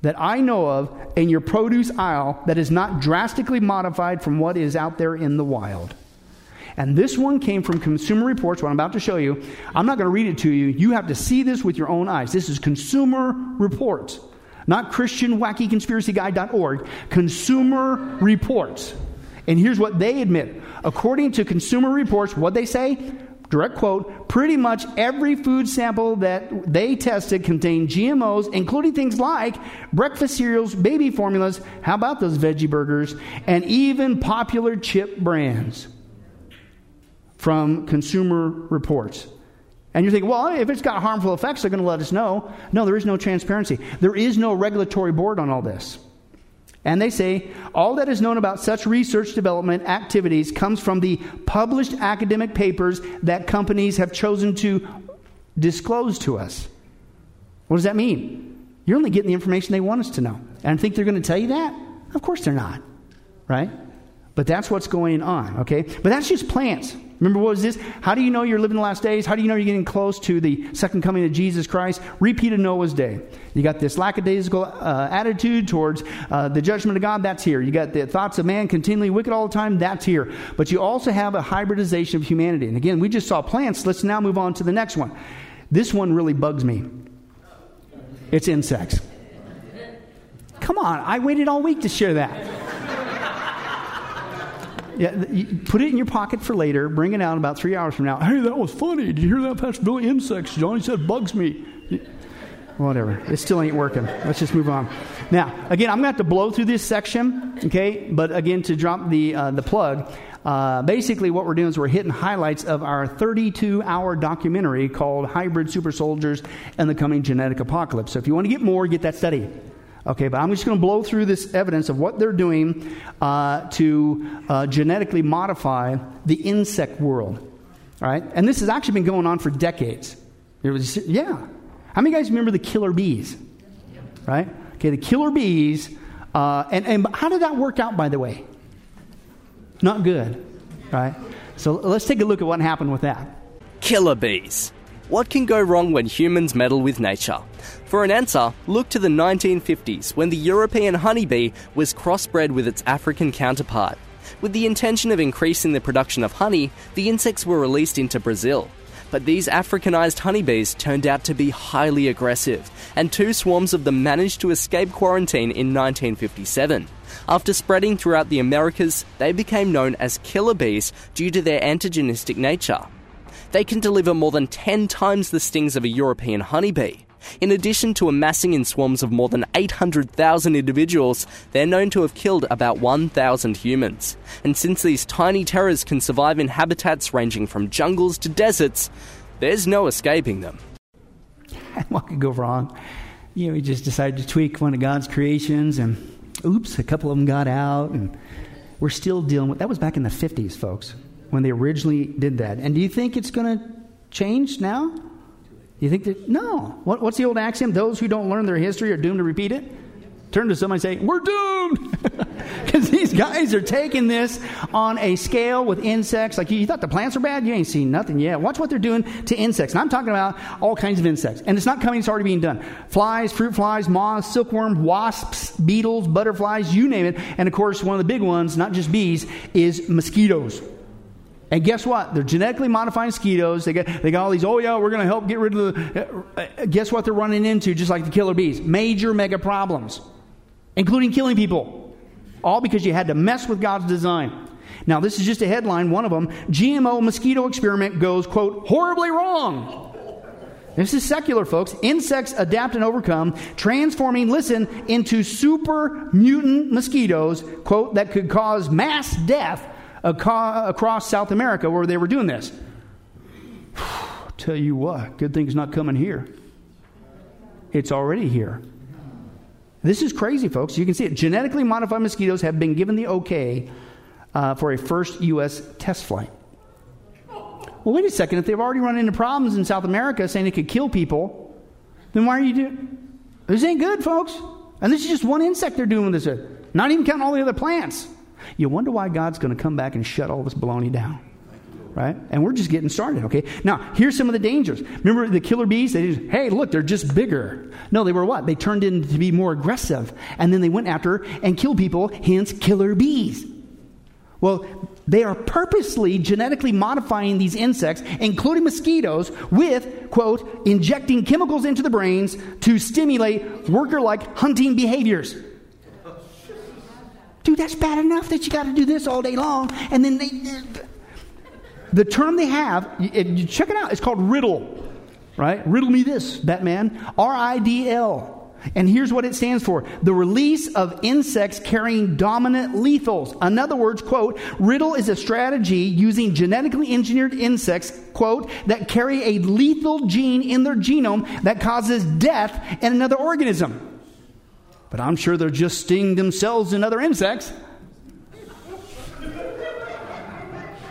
that I know of in your produce aisle that is not drastically modified from what is out there in the wild. And this one came from Consumer Reports, what I'm about to show you. I'm not going to read it to you. You have to see this with your own eyes. This is Consumer Reports, not Christian Wacky Conspiracy Guy dot org. Consumer Reports. And here's what they admit. According to Consumer Reports, what they say, direct quote, pretty much every food sample that they tested contained G M Os, including things like breakfast cereals, baby formulas, how about those veggie burgers, and even popular chip brands from Consumer Reports. And you're thinking, well, if it's got harmful effects, they're going to let us know. No, there is no transparency. There is no regulatory board on all this. And they say, all that is known about such research development activities comes from the published academic papers that companies have chosen to disclosed to us. What does that mean? You're only getting the information they want us to know. And think they're going to tell you that? Of course they're not, right? But that's what's going on, okay? But that's just plants. Remember, what was this? How do you know you're living the last days? How do you know you're getting close to the second coming of Jesus Christ? Repeat of Noah's day. You got this lackadaisical uh, attitude towards uh, the judgment of God. That's here. You got the thoughts of man continually wicked all the time. That's here. But you also have a hybridization of humanity. And again, we just saw plants. Let's now move on to the next one. This one really bugs me. It's insects. Come on. I waited all week to share that. Yeah, you put it in your pocket for later. Bring it out about three hours from now. Hey, that was funny. Did you hear that, Pastor Billy? Insects. Johnny said bugs me. Whatever. It still ain't working. Let's just move on. Now, again, I'm going to have to blow through this section, okay? But again, to drop the uh, the plug, uh, basically what we're doing is we're hitting highlights of our thirty-two hour documentary called Hybrid Super Soldiers and the Coming Genetic Apocalypse. So if you want to get more, get that study. Okay, but I'm just going to blow through this evidence of what they're doing uh, to uh, genetically modify the insect world. All right? And this has actually been going on for decades. It was, yeah. How many of you guys remember the killer bees? Right? Okay, the killer bees. Uh, and, and how did that work out, by the way? Not good. Right? So let's take a look at what happened with that. Killer bees. What can go wrong when humans meddle with nature? For an answer, look to the nineteen fifties when the European honeybee was crossbred with its African counterpart. With the intention of increasing the production of honey, the insects were released into Brazil. But these Africanized honeybees turned out to be highly aggressive, and two swarms of them managed to escape quarantine in nineteen fifty-seven. After spreading throughout the Americas, they became known as killer bees due to their antigenistic nature. They can deliver more than ten times the stings of a European honeybee. In addition to amassing in swarms of more than eight hundred thousand individuals, they're known to have killed about one thousand humans. And since these tiny terrors can survive in habitats ranging from jungles to deserts, there's no escaping them. What could go wrong? You know, we just decided to tweak one of God's creations, and oops, a couple of them got out, and we're still dealing with... That was back in the fifties, folks, when they originally did that. And do you think it's going to change now? You think that, no. What, what's the old axiom? Those who don't learn their history are doomed to repeat it. Turn to somebody and say, we're doomed. Because these guys are taking this on a scale with insects. Like, you, you thought the plants were bad? You ain't seen nothing yet. Watch what they're doing to insects. And I'm talking about all kinds of insects. And it's not coming. It's already being done. Flies, fruit flies, moths, silkworm, wasps, beetles, butterflies, you name it. And, of course, one of the big ones, not just bees, is mosquitoes. And guess what? They're genetically modifying mosquitoes. They got, they got all these, oh, yeah, we're going to help get rid of the... Uh, uh, guess what they're running into, just like the killer bees? Major mega problems, including killing people. All because you had to mess with God's design. Now, this is just a headline, one of them. G M O mosquito experiment goes, quote, horribly wrong. This is secular, folks. Insects adapt and overcome, transforming, listen, into super mutant mosquitoes, quote, that could cause mass death across South America where they were doing this. Tell you what, good thing's not coming here. It's already here. This is crazy, folks. You can see it. Genetically modified mosquitoes have been given the okay uh, for a first U S test flight. Well, wait a second. If they've already run into problems in South America saying it could kill people, then why are you doing... This ain't good, folks. And this is just one insect they're doing with this. Not even counting all the other plants. You wonder why God's going to come back and shut all this baloney down, right? And we're just getting started, okay? Now, here's some of the dangers. Remember the killer bees? They just, hey, look, they're just bigger. No, they were what? They turned in to be more aggressive, and then they went after and killed people, hence killer bees. Well, they are purposely genetically modifying these insects, including mosquitoes, with, quote, injecting chemicals into the brains to stimulate worker-like hunting behaviors. Dude, that's bad enough that you got to do this all day long. And then they... The term they have, it, you check it out, it's called riddle, right? Riddle me this, Batman. R I D L. And here's what it stands for. The release of insects carrying dominant lethals. In other words, quote, riddle is a strategy using genetically engineered insects, quote, that carry a lethal gene in their genome that causes death in another organism. But I'm sure they're just stinging themselves and other insects.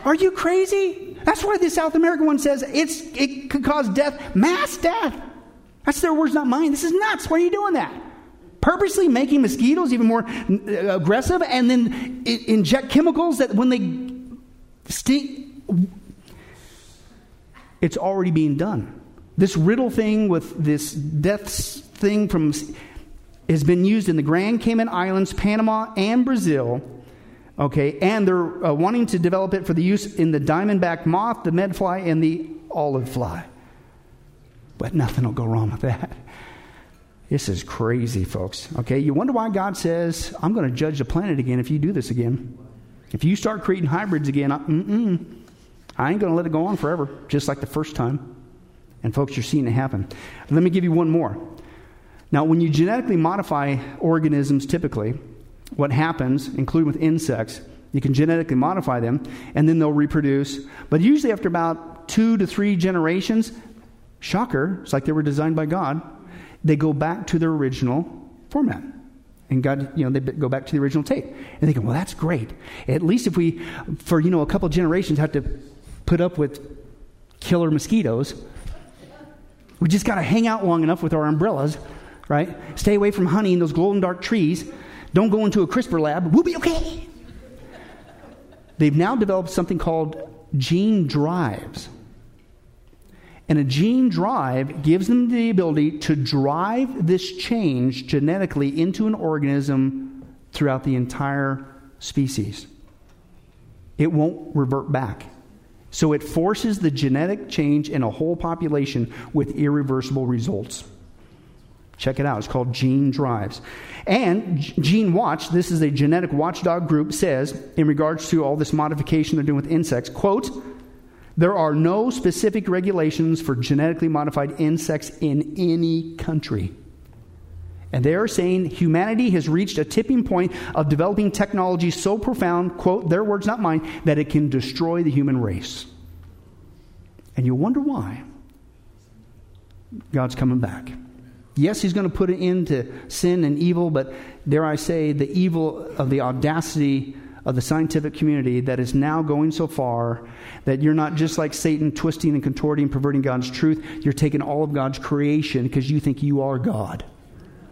Are you crazy? That's why the South American one says it's it could cause death, mass death. That's their words, not mine. This is nuts. Why are you doing that? Purposely making mosquitoes even more aggressive and then inject chemicals that when they sting, it's already being done. This riddle thing with this death thing from has been used in the Grand Cayman Islands, Panama, and Brazil. Okay, and they're uh, wanting to develop it for the use in the diamondback moth, the medfly, and the olive fly. But nothing will go wrong with that. This is crazy, folks. Okay, you wonder why God says, I'm going to judge the planet again if you do this again. If you start creating hybrids again, I, mm-mm, I ain't going to let it go on forever, just like the first time. And folks, you're seeing it happen. Let me give you one more. Now, when you genetically modify organisms, typically, what happens, including with insects, you can genetically modify them, and then they'll reproduce. But usually after about two to three generations, shocker, it's like they were designed by God, they go back to their original format. And God, you know, they go back to the original tape. And they go, well, that's great. At least if we, for, you know, a couple generations have to put up with killer mosquitoes, we just got to hang out long enough with our umbrellas, right? Stay away from honey and those golden dark trees. Don't go into a CRISPR lab. We'll be okay. They've now developed something called gene drives. And a gene drive gives them the ability to drive this change genetically into an organism throughout the entire species. It won't revert back. So it forces the genetic change in a whole population with irreversible results. Check it out. It's called Gene Drives. And Gene Watch, this is a genetic watchdog group, says, in regards to all this modification they're doing with insects, quote, there are no specific regulations for genetically modified insects in any country. And they are saying humanity has reached a tipping point of developing technology so profound, quote, their words, not mine, that it can destroy the human race. And you wonder why. God's coming back. Yes, he's going to put an end to sin and evil, but dare I say, the evil of the audacity of the scientific community that is now going so far that you're not just like Satan, twisting and contorting and perverting God's truth. You're taking all of God's creation because you think you are God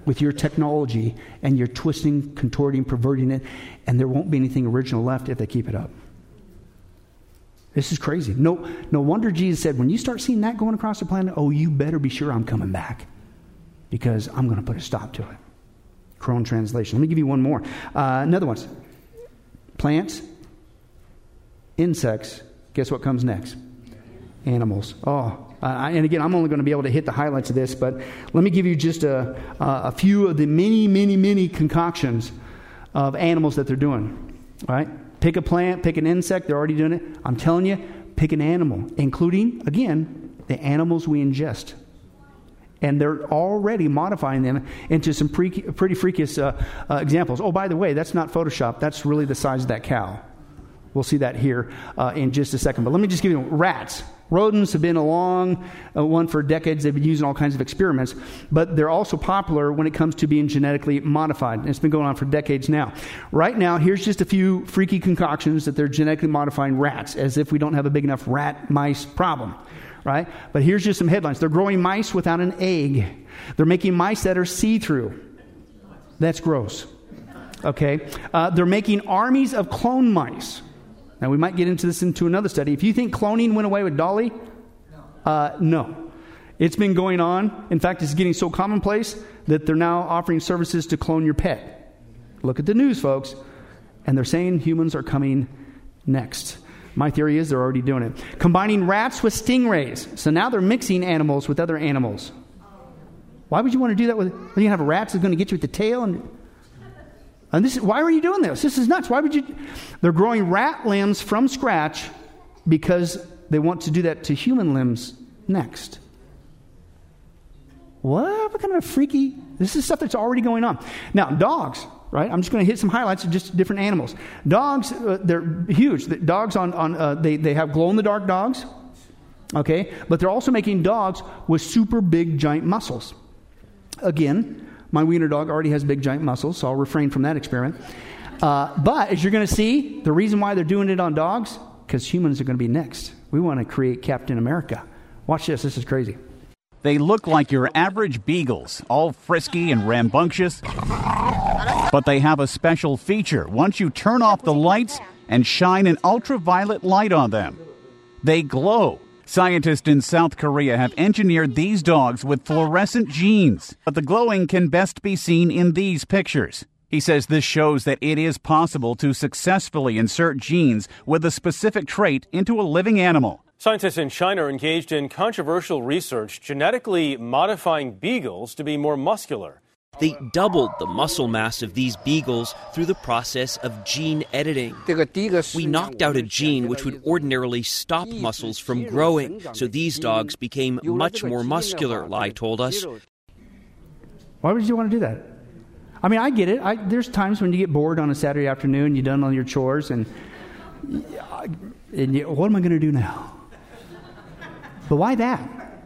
with your technology, and you're twisting, contorting, perverting it, and there won't be anything original left if they keep it up. This is crazy. No, no wonder Jesus said, when you start seeing that going across the planet, oh, you better be sure I'm coming back, because I'm going to put a stop to it. Crone translation. Let me give you one more. Uh, another one. Plants, insects. Guess what comes next? Animals. Oh, uh, I, and again, I'm only going to be able to hit the highlights of this, but let me give you just a, a few of the many, many, many concoctions of animals that they're doing. All right? Pick a plant, pick an insect. They're already doing it. I'm telling you, pick an animal, including, again, the animals we ingest. And they're already modifying them into some pre- pretty freakish uh, uh, examples. Oh, by the way, that's not Photoshop. That's really the size of that cow. We'll see that here uh, in just a second. But let me just give you one. Rats. Rodents have been a long uh, one for decades. They've been using all kinds of experiments. But they're also popular when it comes to being genetically modified. And it's been going on for decades now. Right now, here's just a few freaky concoctions that they're genetically modifying rats, as if we don't have a big enough rat-mice problem. Right? But here's just some headlines. They're growing mice without an egg. They're making mice that are see-through. That's gross. Okay? Uh, they're making armies of clone mice. Now, we might get into this into another study. If you think cloning went away with Dolly, uh, no. It's been going on. In fact, it's getting so commonplace that they're now offering services to clone your pet. Look at the news, folks. And they're saying humans are coming next. My theory is they're already doing it. Combining rats with stingrays. So now they're mixing animals with other animals. Why would you want to do that? With, well, you have rats that's going to get you with the tail. And, and this, why are you doing this? This is nuts. Why would you? They're growing rat limbs from scratch because they want to do that to human limbs next. What? What kind of a freaky? This is stuff that's already going on. Now, dogs. Right? I'm just going to hit some highlights of just different animals. Dogs, uh, they're huge. The dogs on, on uh, they, they have glow-in-the-dark dogs, okay? But they're also making dogs with super big, giant muscles. Again, my wiener dog already has big, giant muscles, so I'll refrain from that experiment. Uh, but as you're going to see, the reason why they're doing it on dogs, because humans are going to be next. We want to create Captain America. Watch this. This is crazy. They look like your average beagles, all frisky and rambunctious. But they have a special feature. Once you turn off the lights and shine an ultraviolet light on them, they glow. Scientists in South Korea have engineered these dogs with fluorescent genes, but the glowing can best be seen in these pictures. He says this shows that it is possible to successfully insert genes with a specific trait into a living animal. Scientists in China are engaged in controversial research genetically modifying beagles to be more muscular. They doubled the muscle mass of these beagles through the process of gene editing. We knocked out a gene which would ordinarily stop muscles from growing, so these dogs became much more muscular, Lai told us. Why would you want to do that? I mean, I get it. I, there's times when you get bored on a Saturday afternoon, you're done all your chores, and, and you, what am I going to do now? But why that?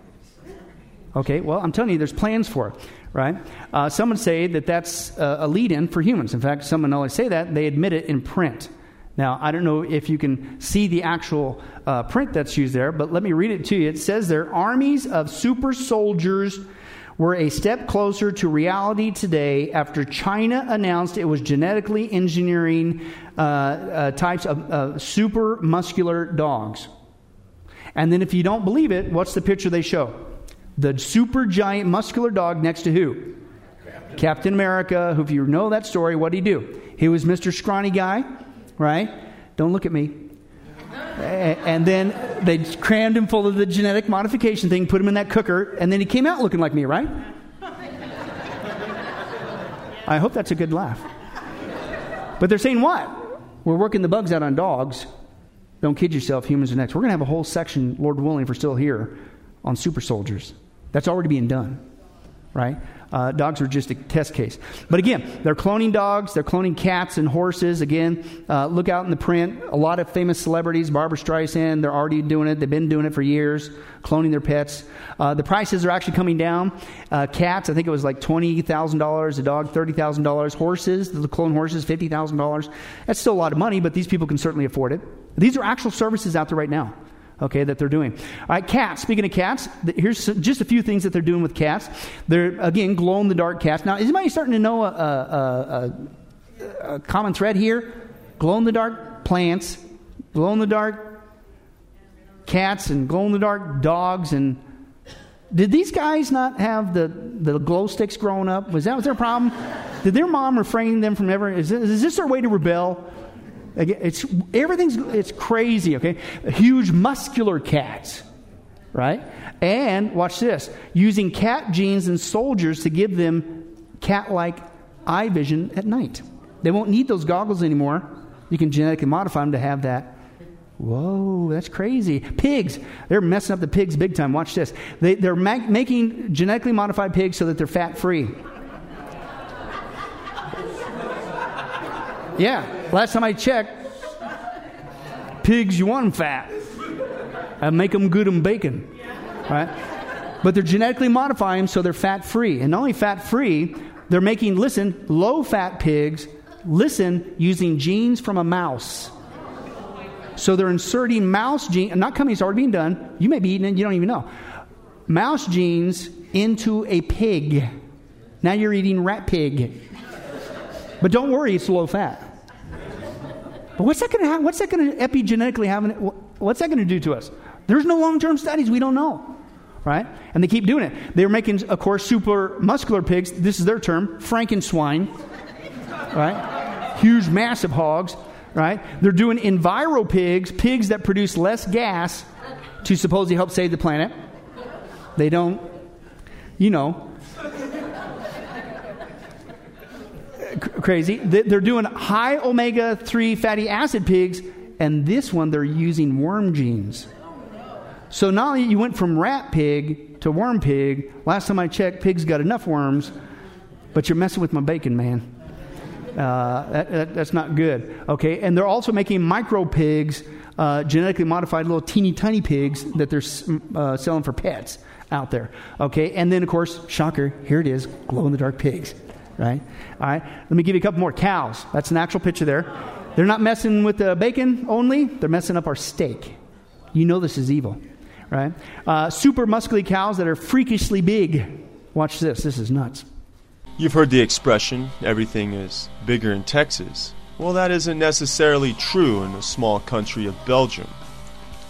Okay, well, I'm telling you, there's plans for it. Right? Uh, some would say that that's uh, a lead-in for humans. In fact, some would always say that. They admit it in print. Now, I don't know if you can see the actual uh, print that's used there, but let me read it to you. It says there, armies of super soldiers were a step closer to reality today after China announced it was genetically engineering uh, uh, types of uh, super muscular dogs. And then if you don't believe it, what's the picture they show? The super giant muscular dog next to who? Captain. Captain America, who, if you know that story, what did he do? He was Mister Scrawny Guy, right? Don't look at me. And then they crammed him full of the genetic modification thing, put him in that cooker, and then he came out looking like me, right? I hope that's a good laugh. But they're saying what? We're working the bugs out on dogs. Don't kid yourself, humans are next. We're going to have a whole section, Lord willing, if we're still here, on super soldiers. That's already being done, right? Uh, dogs are just a test case. But again, they're cloning dogs. They're cloning cats and horses. Again, uh, look out in the print. A lot of famous celebrities, Barbra Streisand, they're already doing it. They've been doing it for years, cloning their pets. Uh, the prices are actually coming down. Uh, cats, I think it was like twenty thousand dollars a dog, thirty thousand dollars. Horses, the clone horses, fifty thousand dollars. That's still a lot of money, but these people can certainly afford it. These are actual services out there right now. Okay, that they're doing. All right, cats. Speaking of cats, here's just a few things that they're doing with cats. They're, again, glow-in-the-dark cats. Now, is anybody starting to know a, a, a, a common thread here? Glow-in-the-dark plants, glow-in-the-dark cats, and glow-in-the-dark dogs. And did these guys not have the, the glow sticks growing up? Was that was their problem? Did their mom refrain them from ever? Is this, is this their way to rebel? Again, it's everything's it's crazy, okay? Huge muscular cats, right? And watch this, using cat genes in soldiers to give them cat-like eye vision at night. They won't need those goggles anymore. You can genetically modify them to have that. Whoa, that's crazy. Pigs, they're messing up the pigs big time. Watch this. They, they're ma- making genetically modified pigs so that they're fat-free. Yeah, last time I checked, pigs, you want them fat. I make them good and bacon, right? But they're genetically modifying them so they're fat-free. And not only fat-free, they're making, listen, low-fat pigs, listen, using genes from a mouse. So they're inserting mouse genes. Not coming, it's already being done. You may be eating it, you don't even know. Mouse genes into a pig. Now you're eating rat pig. But don't worry, it's low-fat. But what's that going to happen? What's that going to epigenetically happen? What's that going to do to us? There's no long-term studies. We don't know, right? And they keep doing it. They're making, of course, super muscular pigs. This is their term, Frankenswine, right? Huge, massive hogs, right? They're doing enviro pigs, pigs that produce less gas to supposedly help save the planet. They don't, you know. Crazy. They're doing high omega three fatty acid pigs, and this one they're using worm genes. So not only you went from rat pig to worm pig, last time I checked, pigs got enough worms, but you're messing with my bacon, man. Uh, that, that, that's not good. Okay, and they're also making micro pigs, uh, genetically modified little teeny tiny pigs that they're uh, selling for pets out there. Okay, and then of course, shocker, here it is, glow-in-the-dark pigs. Right? All right. Let me give you a couple more. Cows. That's an actual picture there. They're not messing with the bacon only. They're messing up our steak. You know this is evil, right? Uh, super muscly cows that are freakishly big. Watch this. This is nuts. You've heard the expression, everything is bigger in Texas. Well, that isn't necessarily true in the small country of Belgium.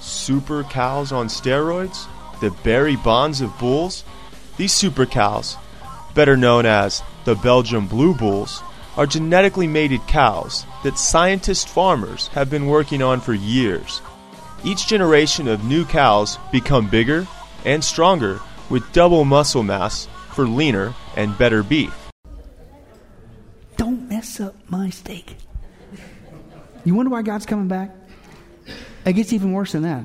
Super cows on steroids that bury bonds of bulls? These super cows, better known as the Belgian blue bulls, are genetically mated cows that scientist farmers have been working on for years. Each generation of new cows become bigger and stronger with double muscle mass for leaner and better beef. Don't mess up my steak. You wonder why God's coming back? It gets even worse than that.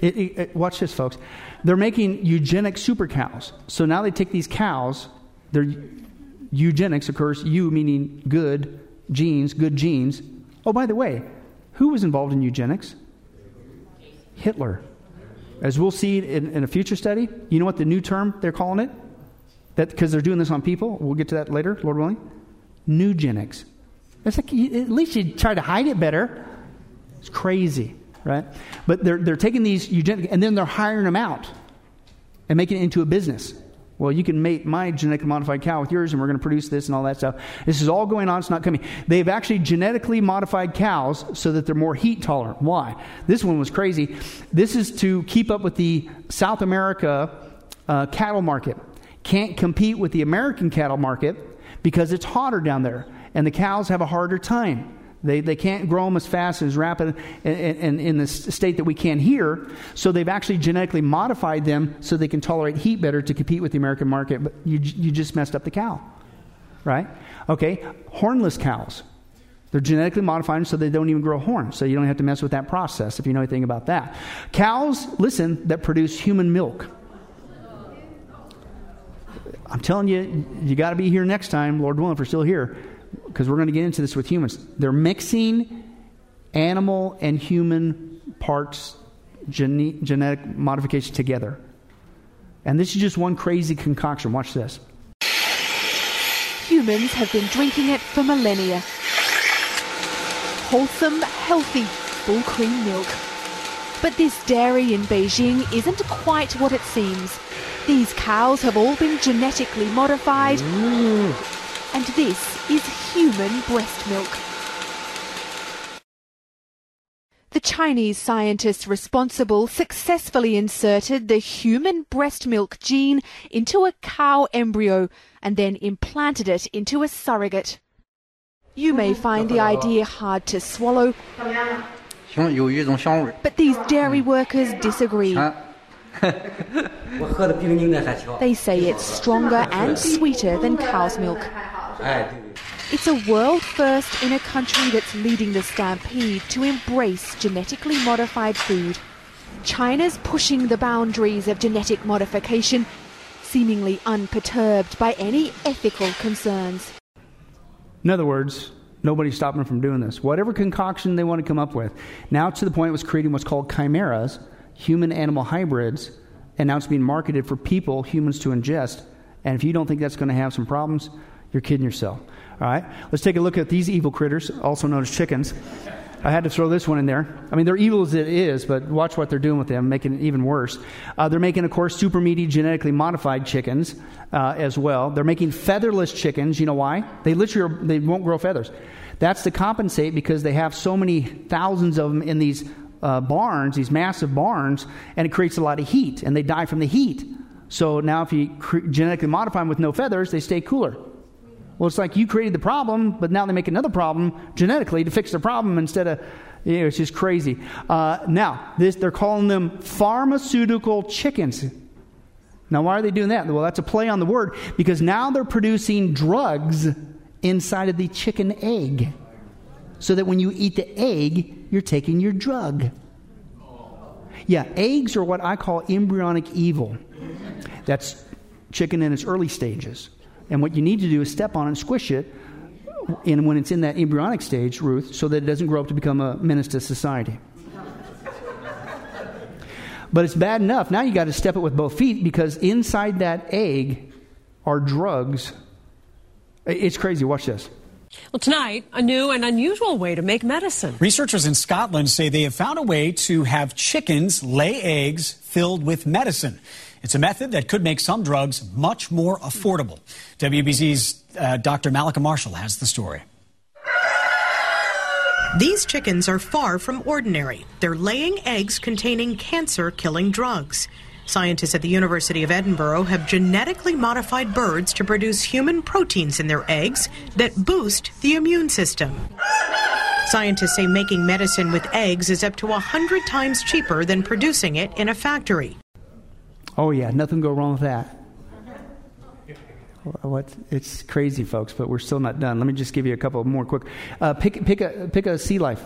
It, it, it, watch this, folks. They're making eugenic super cows. So now they take these cows. They're eugenics, of course. You meaning good genes, good genes. Oh, by the way, who was involved in eugenics? Hitler. As we'll see in, in a future study, you know what the new term they're calling it? That because they're doing this on people. We'll get to that later, Lord willing. Nugenics. It's like, at least you try to hide it better. It's crazy, right? But they're they're taking these eugenics and then they're hiring them out and making it into a business. Well, you can mate my genetically modified cow with yours, and we're going to produce this and all that stuff. This is all going on. It's not coming. They've actually genetically modified cows so that they're more heat tolerant. Why? This one was crazy. This is to keep up with the South America uh, cattle market. Can't compete with the American cattle market because it's hotter down there, and the cows have a harder time. They they can't grow them as fast and as rapid and, and, and in the state that we can here. So they've actually genetically modified them so they can tolerate heat better to compete with the American market. But you you just messed up the cow, right? Okay, hornless cows. They're genetically modified so they don't even grow horns. So you don't have to mess with that process if you know anything about that. Cows, listen, that produce human milk. I'm telling you, you got to be here next time, Lord willing, if we're still here. Because we're going to get into this with humans. They're mixing animal and human parts, gene- genetic modification together. And this is just one crazy concoction. Watch this. Humans have been drinking it for millennia. Wholesome, healthy, full cream milk. But this dairy in Beijing isn't quite what it seems. These cows have all been genetically modified. Ooh. And this is human breast milk. The Chinese scientists responsible successfully inserted the human breast milk gene into a cow embryo and then implanted it into a surrogate. You may find the idea hard to swallow, but these dairy workers disagree. They say it's stronger and sweeter than cow's milk. It's a world first in a country that's leading the stampede to embrace genetically modified food. China's pushing the boundaries of genetic modification, seemingly unperturbed by any ethical concerns. In other words, nobody's stopping them from doing this. Whatever concoction they want to come up with. Now to the point it was creating what's called chimeras, human-animal hybrids, and now it's being marketed for people, humans, to ingest. And if you don't think that's going to have some problems, you're kidding yourself. All right? Let's take a look at these evil critters, also known as chickens. I had to throw this one in there. I mean, they're evil as it is, but watch what they're doing with them, making it even worse. Uh, they're making, of course, super meaty, genetically modified chickens uh, as well. They're making featherless chickens. You know why? They literally are, they won't grow feathers. That's to compensate because they have so many thousands of them in these Uh, barns, these massive barns, and it creates a lot of heat, and they die from the heat. So now if you cre- genetically modify them with no feathers, they stay cooler. Well, it's like you created the problem, but now they make another problem genetically to fix the problem instead of, you know, it's just crazy. Uh, now, this they're calling them pharmaceutical chickens. Now, why are they doing that? Well, that's a play on the word, because now they're producing drugs inside of the chicken egg. So that when you eat the egg, you're taking your drug. Yeah, eggs are what I call embryonic evil. That's chicken in its early stages. And what you need to do is step on and squish it and when it's in that embryonic stage, Ruth, so that it doesn't grow up to become a menace to society. But it's bad enough. Now you got to step it with both feet because inside that egg are drugs. It's crazy. Watch this. Well, tonight, a new and unusual way to make medicine. Researchers in Scotland say they have found a way to have chickens lay eggs filled with medicine. It's a method that could make some drugs much more affordable. W B Z's uh, Doctor Malika Marshall has the story. These chickens are far from ordinary. They're laying eggs containing cancer-killing drugs. Scientists at the University of Edinburgh have genetically modified birds to produce human proteins in their eggs that boost the immune system. Scientists say making medicine with eggs is up to one hundred times cheaper than producing it in a factory. Oh yeah, nothing go wrong with that. What? It's crazy, folks, but we're still not done. Let me just give you a couple more quick. Uh, pick, pick, a, pick a sea life,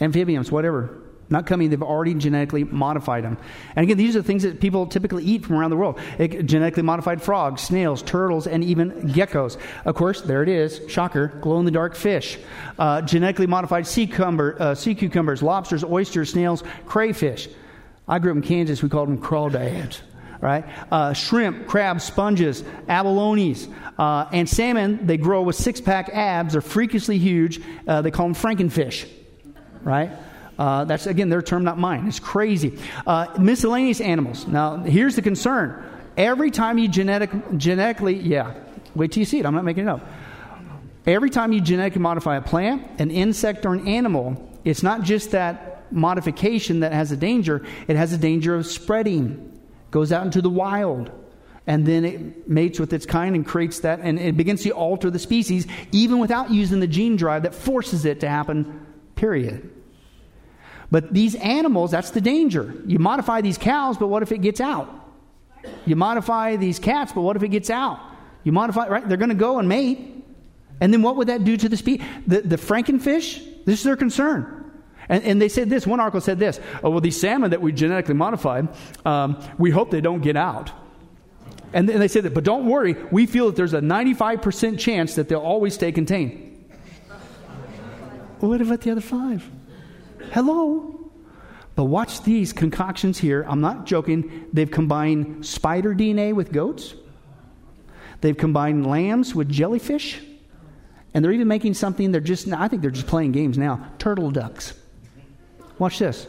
amphibians, whatever. Not coming, they've already genetically modified them. And again, these are things that people typically eat from around the world. It, genetically modified frogs, snails, turtles, and even geckos. Of course, there it is, shocker, glow-in-the-dark fish. Uh, genetically modified sea, cumber, uh, sea cucumbers, lobsters, oysters, snails, crayfish. I grew up in Kansas, we called them crawdads. Right? Uh, shrimp, crabs, sponges, abalones, uh, and salmon, they grow with six-pack abs. They're freakishly huge. Uh, they call them frankenfish, right? Uh, that's, again, their term, not mine. It's crazy. Uh, miscellaneous animals. Now, here's the concern. Every time you genetic, genetically, yeah, wait till you see it. I'm not making it up. Every time you genetically modify a plant, an insect, or an animal, it's not just that modification that has a danger. It has a danger of spreading. Goes out into the wild, and then it mates with its kind and creates that, and it begins to alter the species even without using the gene drive that forces it to happen, period. But these animals, that's the danger. You modify these cows, but what if it gets out? You modify these cats, but what if it gets out? You modify, right? They're going to go and mate, and then what would that do to the species? The, the frankenfish, this is their concern. And, and they said this, one article said this, oh, well, these salmon that we genetically modified, um, we hope they don't get out. And, and they said that, but don't worry, we feel that there's a ninety-five percent chance that they'll always stay contained. What about the other five? Hello? But watch these concoctions here. I'm not joking. They've combined spider D N A with goats. They've combined lambs with jellyfish. And they're even making something, they're just, I think they're just playing games now, turtle ducks. Watch this.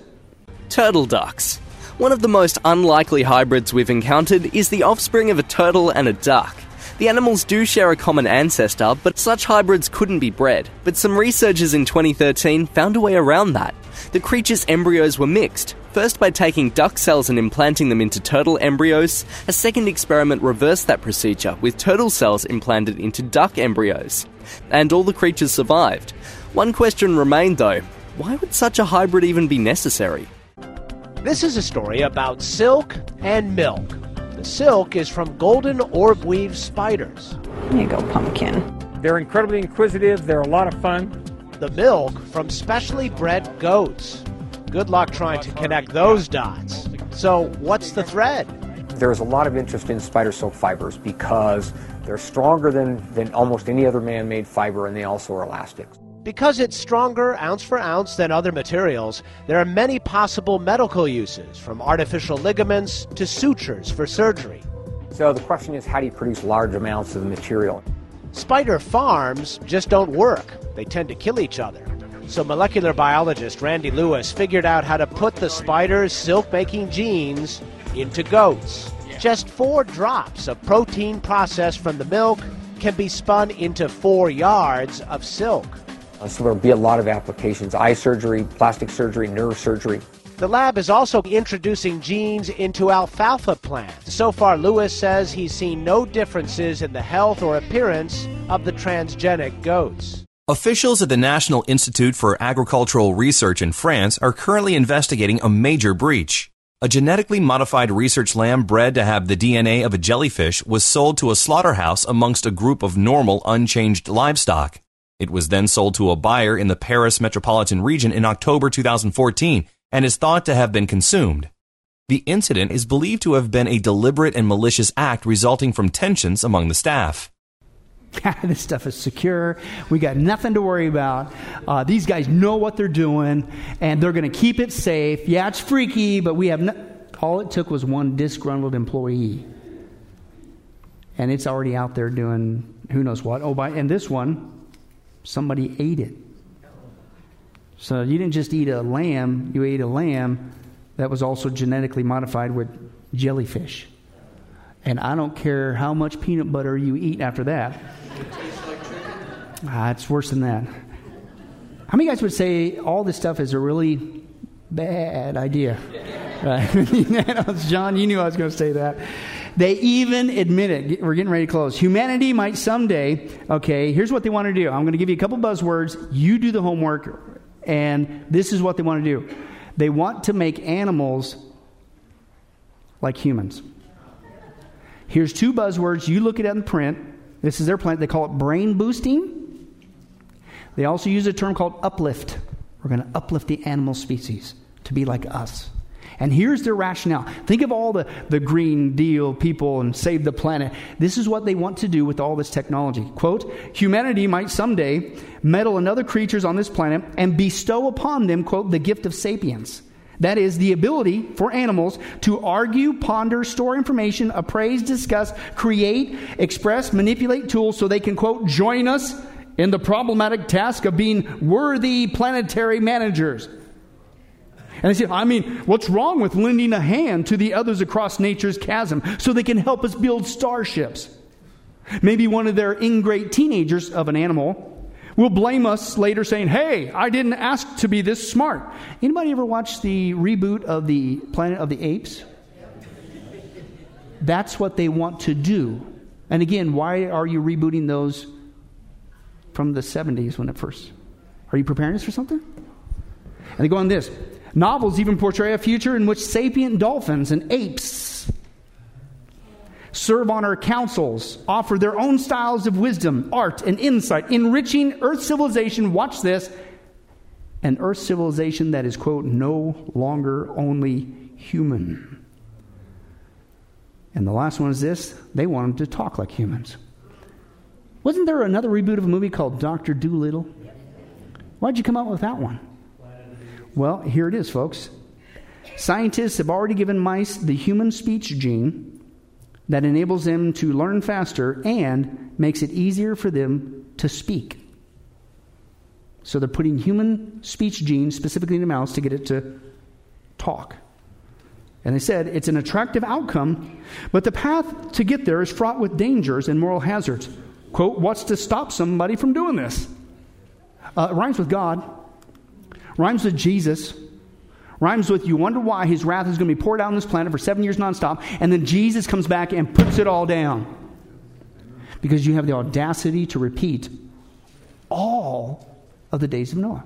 Turtle ducks. One of the most unlikely hybrids we've encountered is the offspring of a turtle and a duck. The animals do share a common ancestor, but such hybrids couldn't be bred. But some researchers in twenty thirteen found a way around that. The creatures' embryos were mixed, first by taking duck cells and implanting them into turtle embryos. A second experiment reversed that procedure, with turtle cells implanted into duck embryos. And all the creatures survived. One question remained, though. Why would such a hybrid even be necessary? This is a story about silk and milk. The silk is from golden orb-weave spiders. There you go, pumpkin. They're incredibly inquisitive. They're a lot of fun. The milk from specially bred goats. Good luck trying to connect those dots. So what's the thread? There's a lot of interest in spider silk fibers because they're stronger than, than almost any other man-made fiber, and they also are elastic. Because it's stronger ounce for ounce than other materials, there are many possible medical uses, from artificial ligaments to sutures for surgery. So the question is, how do you produce large amounts of the material? Spider farms just don't work. They tend to kill each other. So molecular biologist Randy Lewis figured out how to put the spider's silk-making genes into goats. Just four drops of protein processed from the milk can be spun into four yards of silk. So there will be a lot of applications, eye surgery, plastic surgery, nerve surgery. The lab is also introducing genes into alfalfa plants. So far, Lewis says he's seen no differences in the health or appearance of the transgenic goats. Officials at the National Institute for Agricultural Research in France are currently investigating a major breach. A genetically modified research lamb bred to have the D N A of a jellyfish was sold to a slaughterhouse amongst a group of normal, unchanged livestock. It was then sold to a buyer in the Paris metropolitan region in October two thousand fourteen and is thought to have been consumed. The incident is believed to have been a deliberate and malicious act resulting from tensions among the staff. This stuff is secure. We got nothing to worry about. Uh, these guys know what they're doing, and they're going to keep it safe. Yeah, it's freaky, but we have no- all it took was one disgruntled employee. And it's already out there doing who knows what. Oh, by and this one... Somebody ate it. So you didn't just eat a lamb, you ate a lamb that was also genetically modified with jellyfish. And I don't care how much peanut butter you eat after that. Ah, it's worse than that. How many guys would say all this stuff is a really bad idea? Right? John, you knew I was going to say that. They even admit it. We're getting ready to close. Humanity might someday, okay, here's what they want to do. I'm going to give you a couple buzzwords. You do the homework, and this is what they want to do. They want to make animals like humans. Here's two buzzwords. You look it up in print. This is their plan. They call it brain boosting. They also use a term called uplift. We're going to uplift the animal species to be like us. And here's their rationale. Think of all the, the Green Deal people and save the planet. This is what they want to do with all this technology. Quote, humanity might someday meddle in other creatures on this planet and bestow upon them, quote, the gift of sapience. That is, the ability for animals to argue, ponder, store information, appraise, discuss, create, express, manipulate tools so they can, quote, join us in the problematic task of being worthy planetary managers. And they say, I mean, what's wrong with lending a hand to the others across nature's chasm so they can help us build starships? Maybe one of their ingrate teenagers of an animal will blame us later saying, hey, I didn't ask to be this smart. Anybody ever watch the reboot of the Planet of the Apes? That's what they want to do. And again, why are you rebooting those from the seventies when it first? Are you preparing us for something? And they go on this. Novels even portray a future in which sapient dolphins and apes serve on our councils, offer their own styles of wisdom, art, and insight, enriching Earth civilization, watch this, an Earth civilization that is, quote, no longer only human. And the last one is this, they want them to talk like humans. Wasn't there another reboot of a movie called Doctor Doolittle? Why'd you come up with that one? Well, here it is, folks. Scientists have already given mice the human speech gene that enables them to learn faster and makes it easier for them to speak. So they're putting human speech genes specifically in a mouse to get it to talk. And they said it's an attractive outcome, but the path to get there is fraught with dangers and moral hazards. Quote, what's to stop somebody from doing this? Uh, it rhymes with God. Rhymes with Jesus. Rhymes with, you wonder why his wrath is going to be poured out on this planet for seven years nonstop, and then Jesus comes back and puts it all down. Because you have the audacity to repeat all of the days of Noah.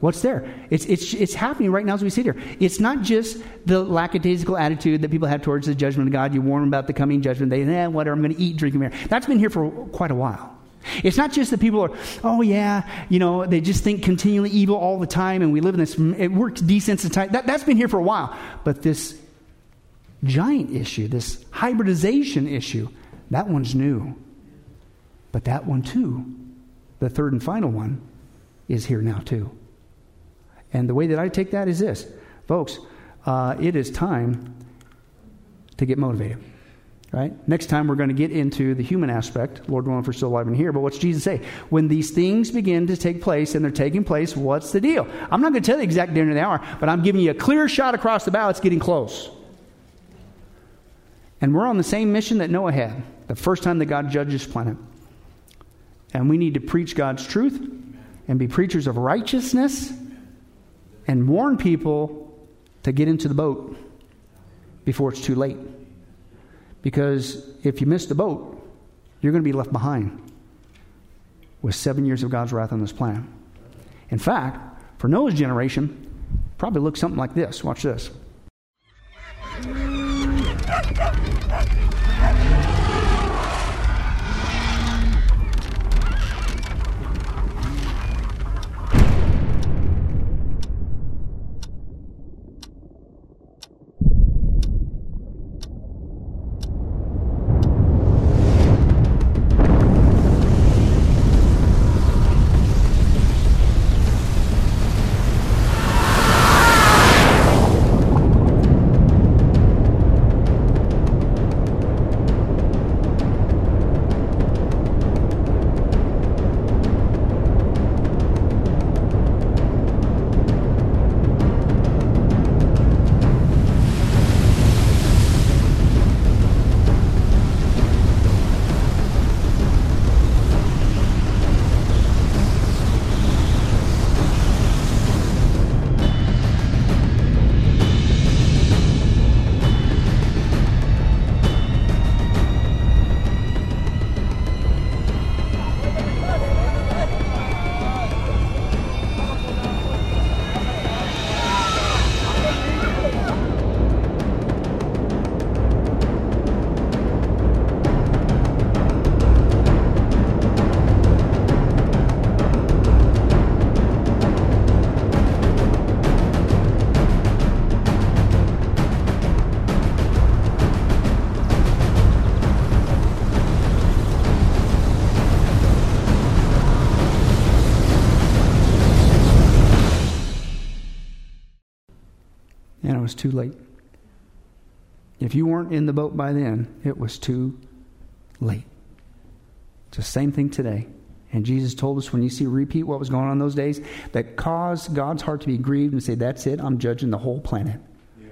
What's there? It's it's it's happening right now as we sit here. It's not just the lackadaisical attitude that people have towards the judgment of God. You warn them about the coming judgment. They, eh, whatever, I'm going to eat, drink, and beer. That's been here for quite a while. It's not just that people are, oh yeah, you know, they just think continually evil all the time, and we live in this, it works desensitized. That, that's been here for a while. But this giant issue, this hybridization issue, that one's new. But that one too, the third and final one, is here now too. And the way that I take that is this. Folks, uh, it is time to get motivated. Right? Next time we're going to get into the human aspect, Lord willing, if we're still alive and here. But what's Jesus say? When these things begin to take place, and they're taking place, what's the deal? I'm not going to tell you the exact day and the hour, but I'm giving you a clear shot across the bow. It's getting close. And we're on the same mission that Noah had, the first time that God judged this planet. And we need to preach God's truth and be preachers of righteousness and warn people to get into the boat before it's too late. Because if you miss the boat, you're going to be left behind with seven years of God's wrath on this planet. In fact, for Noah's generation, probably looked something like this. Watch this. was too late. If you weren't in the boat by then, it was too late. It's the same thing today. And Jesus told us when you see repeat what was going on in those days, that caused God's heart to be grieved and say, that's it, I'm judging the whole planet. Yeah.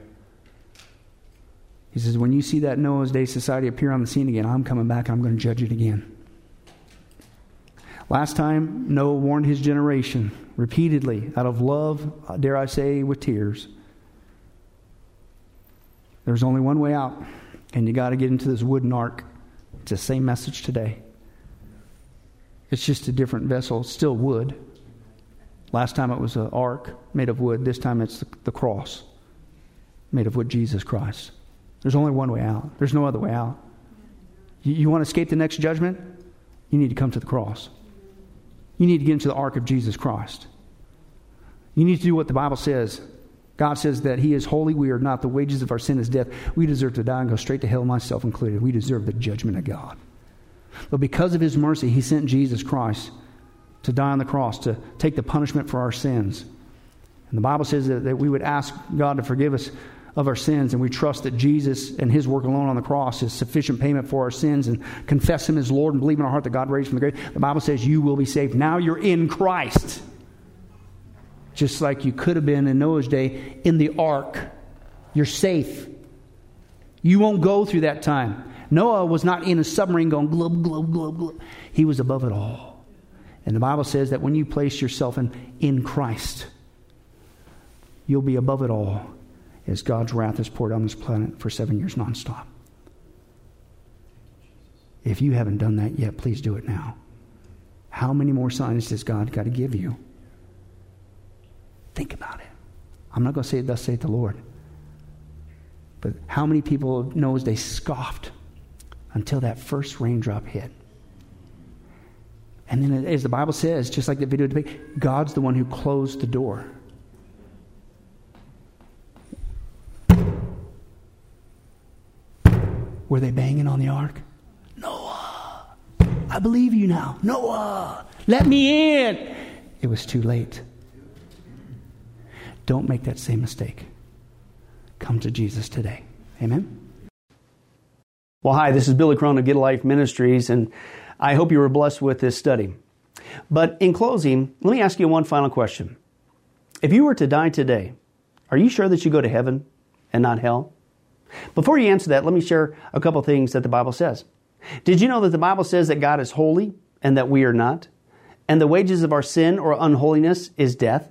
He says, when you see that Noah's Day society appear on the scene again, I'm coming back and I'm going to judge it again. Last time, Noah warned his generation repeatedly out of love, dare I say, with tears. There's only one way out, and you got to get into this wooden ark. It's the same message today. It's just a different vessel. It's still wood. Last time it was an ark made of wood. This time it's the, the cross made of wood, Jesus Christ. There's only one way out. There's no other way out. You, you want to escape the next judgment? You need to come to the cross. You need to get into the ark of Jesus Christ. You need to do what the Bible says. God says that He is holy. We are not. The wages of our sin is death. We deserve to die and go straight to hell, myself included. We deserve the judgment of God. But because of His mercy, He sent Jesus Christ to die on the cross, to take the punishment for our sins. And the Bible says that, that we would ask God to forgive us of our sins, and we trust that Jesus and His work alone on the cross is sufficient payment for our sins, and confess Him as Lord and believe in our heart that God raised from the grave. The Bible says you will be saved. Now you're in Christ. Just like you could have been in Noah's day in the ark. You're safe. You won't go through that time. Noah was not in a submarine going glub, glub, glub, glub. He was above it all. And the Bible says that when you place yourself in, in Christ, you'll be above it all as God's wrath is poured on this planet for seven years nonstop. If you haven't done that yet, please do it now. How many more signs does God got to give you? Think about it. I'm not going to say, thus saith the Lord. But how many people know as they scoffed until that first raindrop hit? And then, as the Bible says, just like the video debate, God's the one who closed the door. Were they banging on the ark? Noah, I believe you now. Noah, let me in. It was too late. Don't make that same mistake. Come to Jesus today. Amen. Well, hi, this is Billy Crone of Get Life Ministries, and I hope you were blessed with this study. But in closing, let me ask you one final question. If you were to die today, are you sure that you go to heaven and not hell? Before you answer that, let me share a couple things that the Bible says. Did you know that the Bible says that God is holy and that we are not? And the wages of our sin or unholiness is death?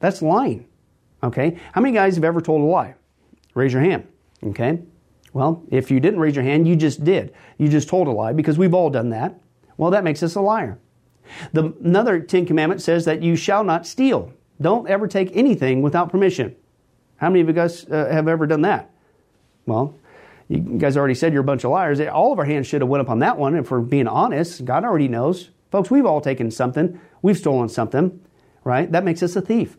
That's lying. Okay? How many guys have ever told a lie? Raise your hand. Okay? Well, if you didn't raise your hand, you just did. You just told a lie because we've all done that. Well, that makes us a liar. The, another Ten Commandments says that you shall not steal. Don't ever take anything without permission. How many of you guys uh, have ever done that? Well, you guys already said you're a bunch of liars. All of our hands should have went up on that one. If we're being honest, God already knows. Folks, we've all taken something. We've stolen something, right? That makes us a thief.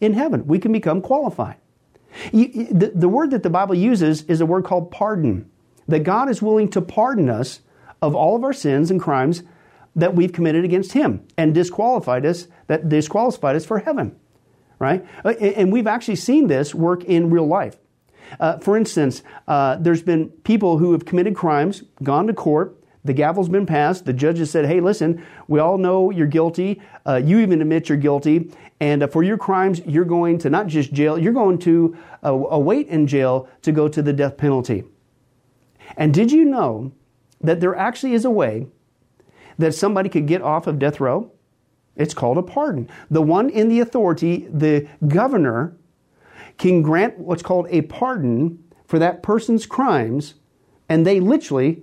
in heaven. We can become qualified. You, the, the word that the Bible uses is a word called pardon, that God is willing to pardon us of all of our sins and crimes that we've committed against Him and disqualified us, that disqualified us for heaven, right? And we've actually seen this work in real life. Uh, for instance, uh, there's been people who have committed crimes, gone to court, the gavel's been passed, the judge has said, hey, listen, we all know you're guilty, uh, you even admit you're guilty, and uh, for your crimes, you're going to not just jail, you're going to uh, await in jail to go to the death penalty. And did you know that there actually is a way that somebody could get off of death row? It's called a pardon. The one in the authority, the governor, can grant what's called a pardon for that person's crimes, and they literally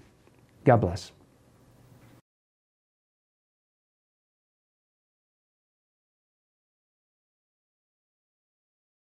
God bless.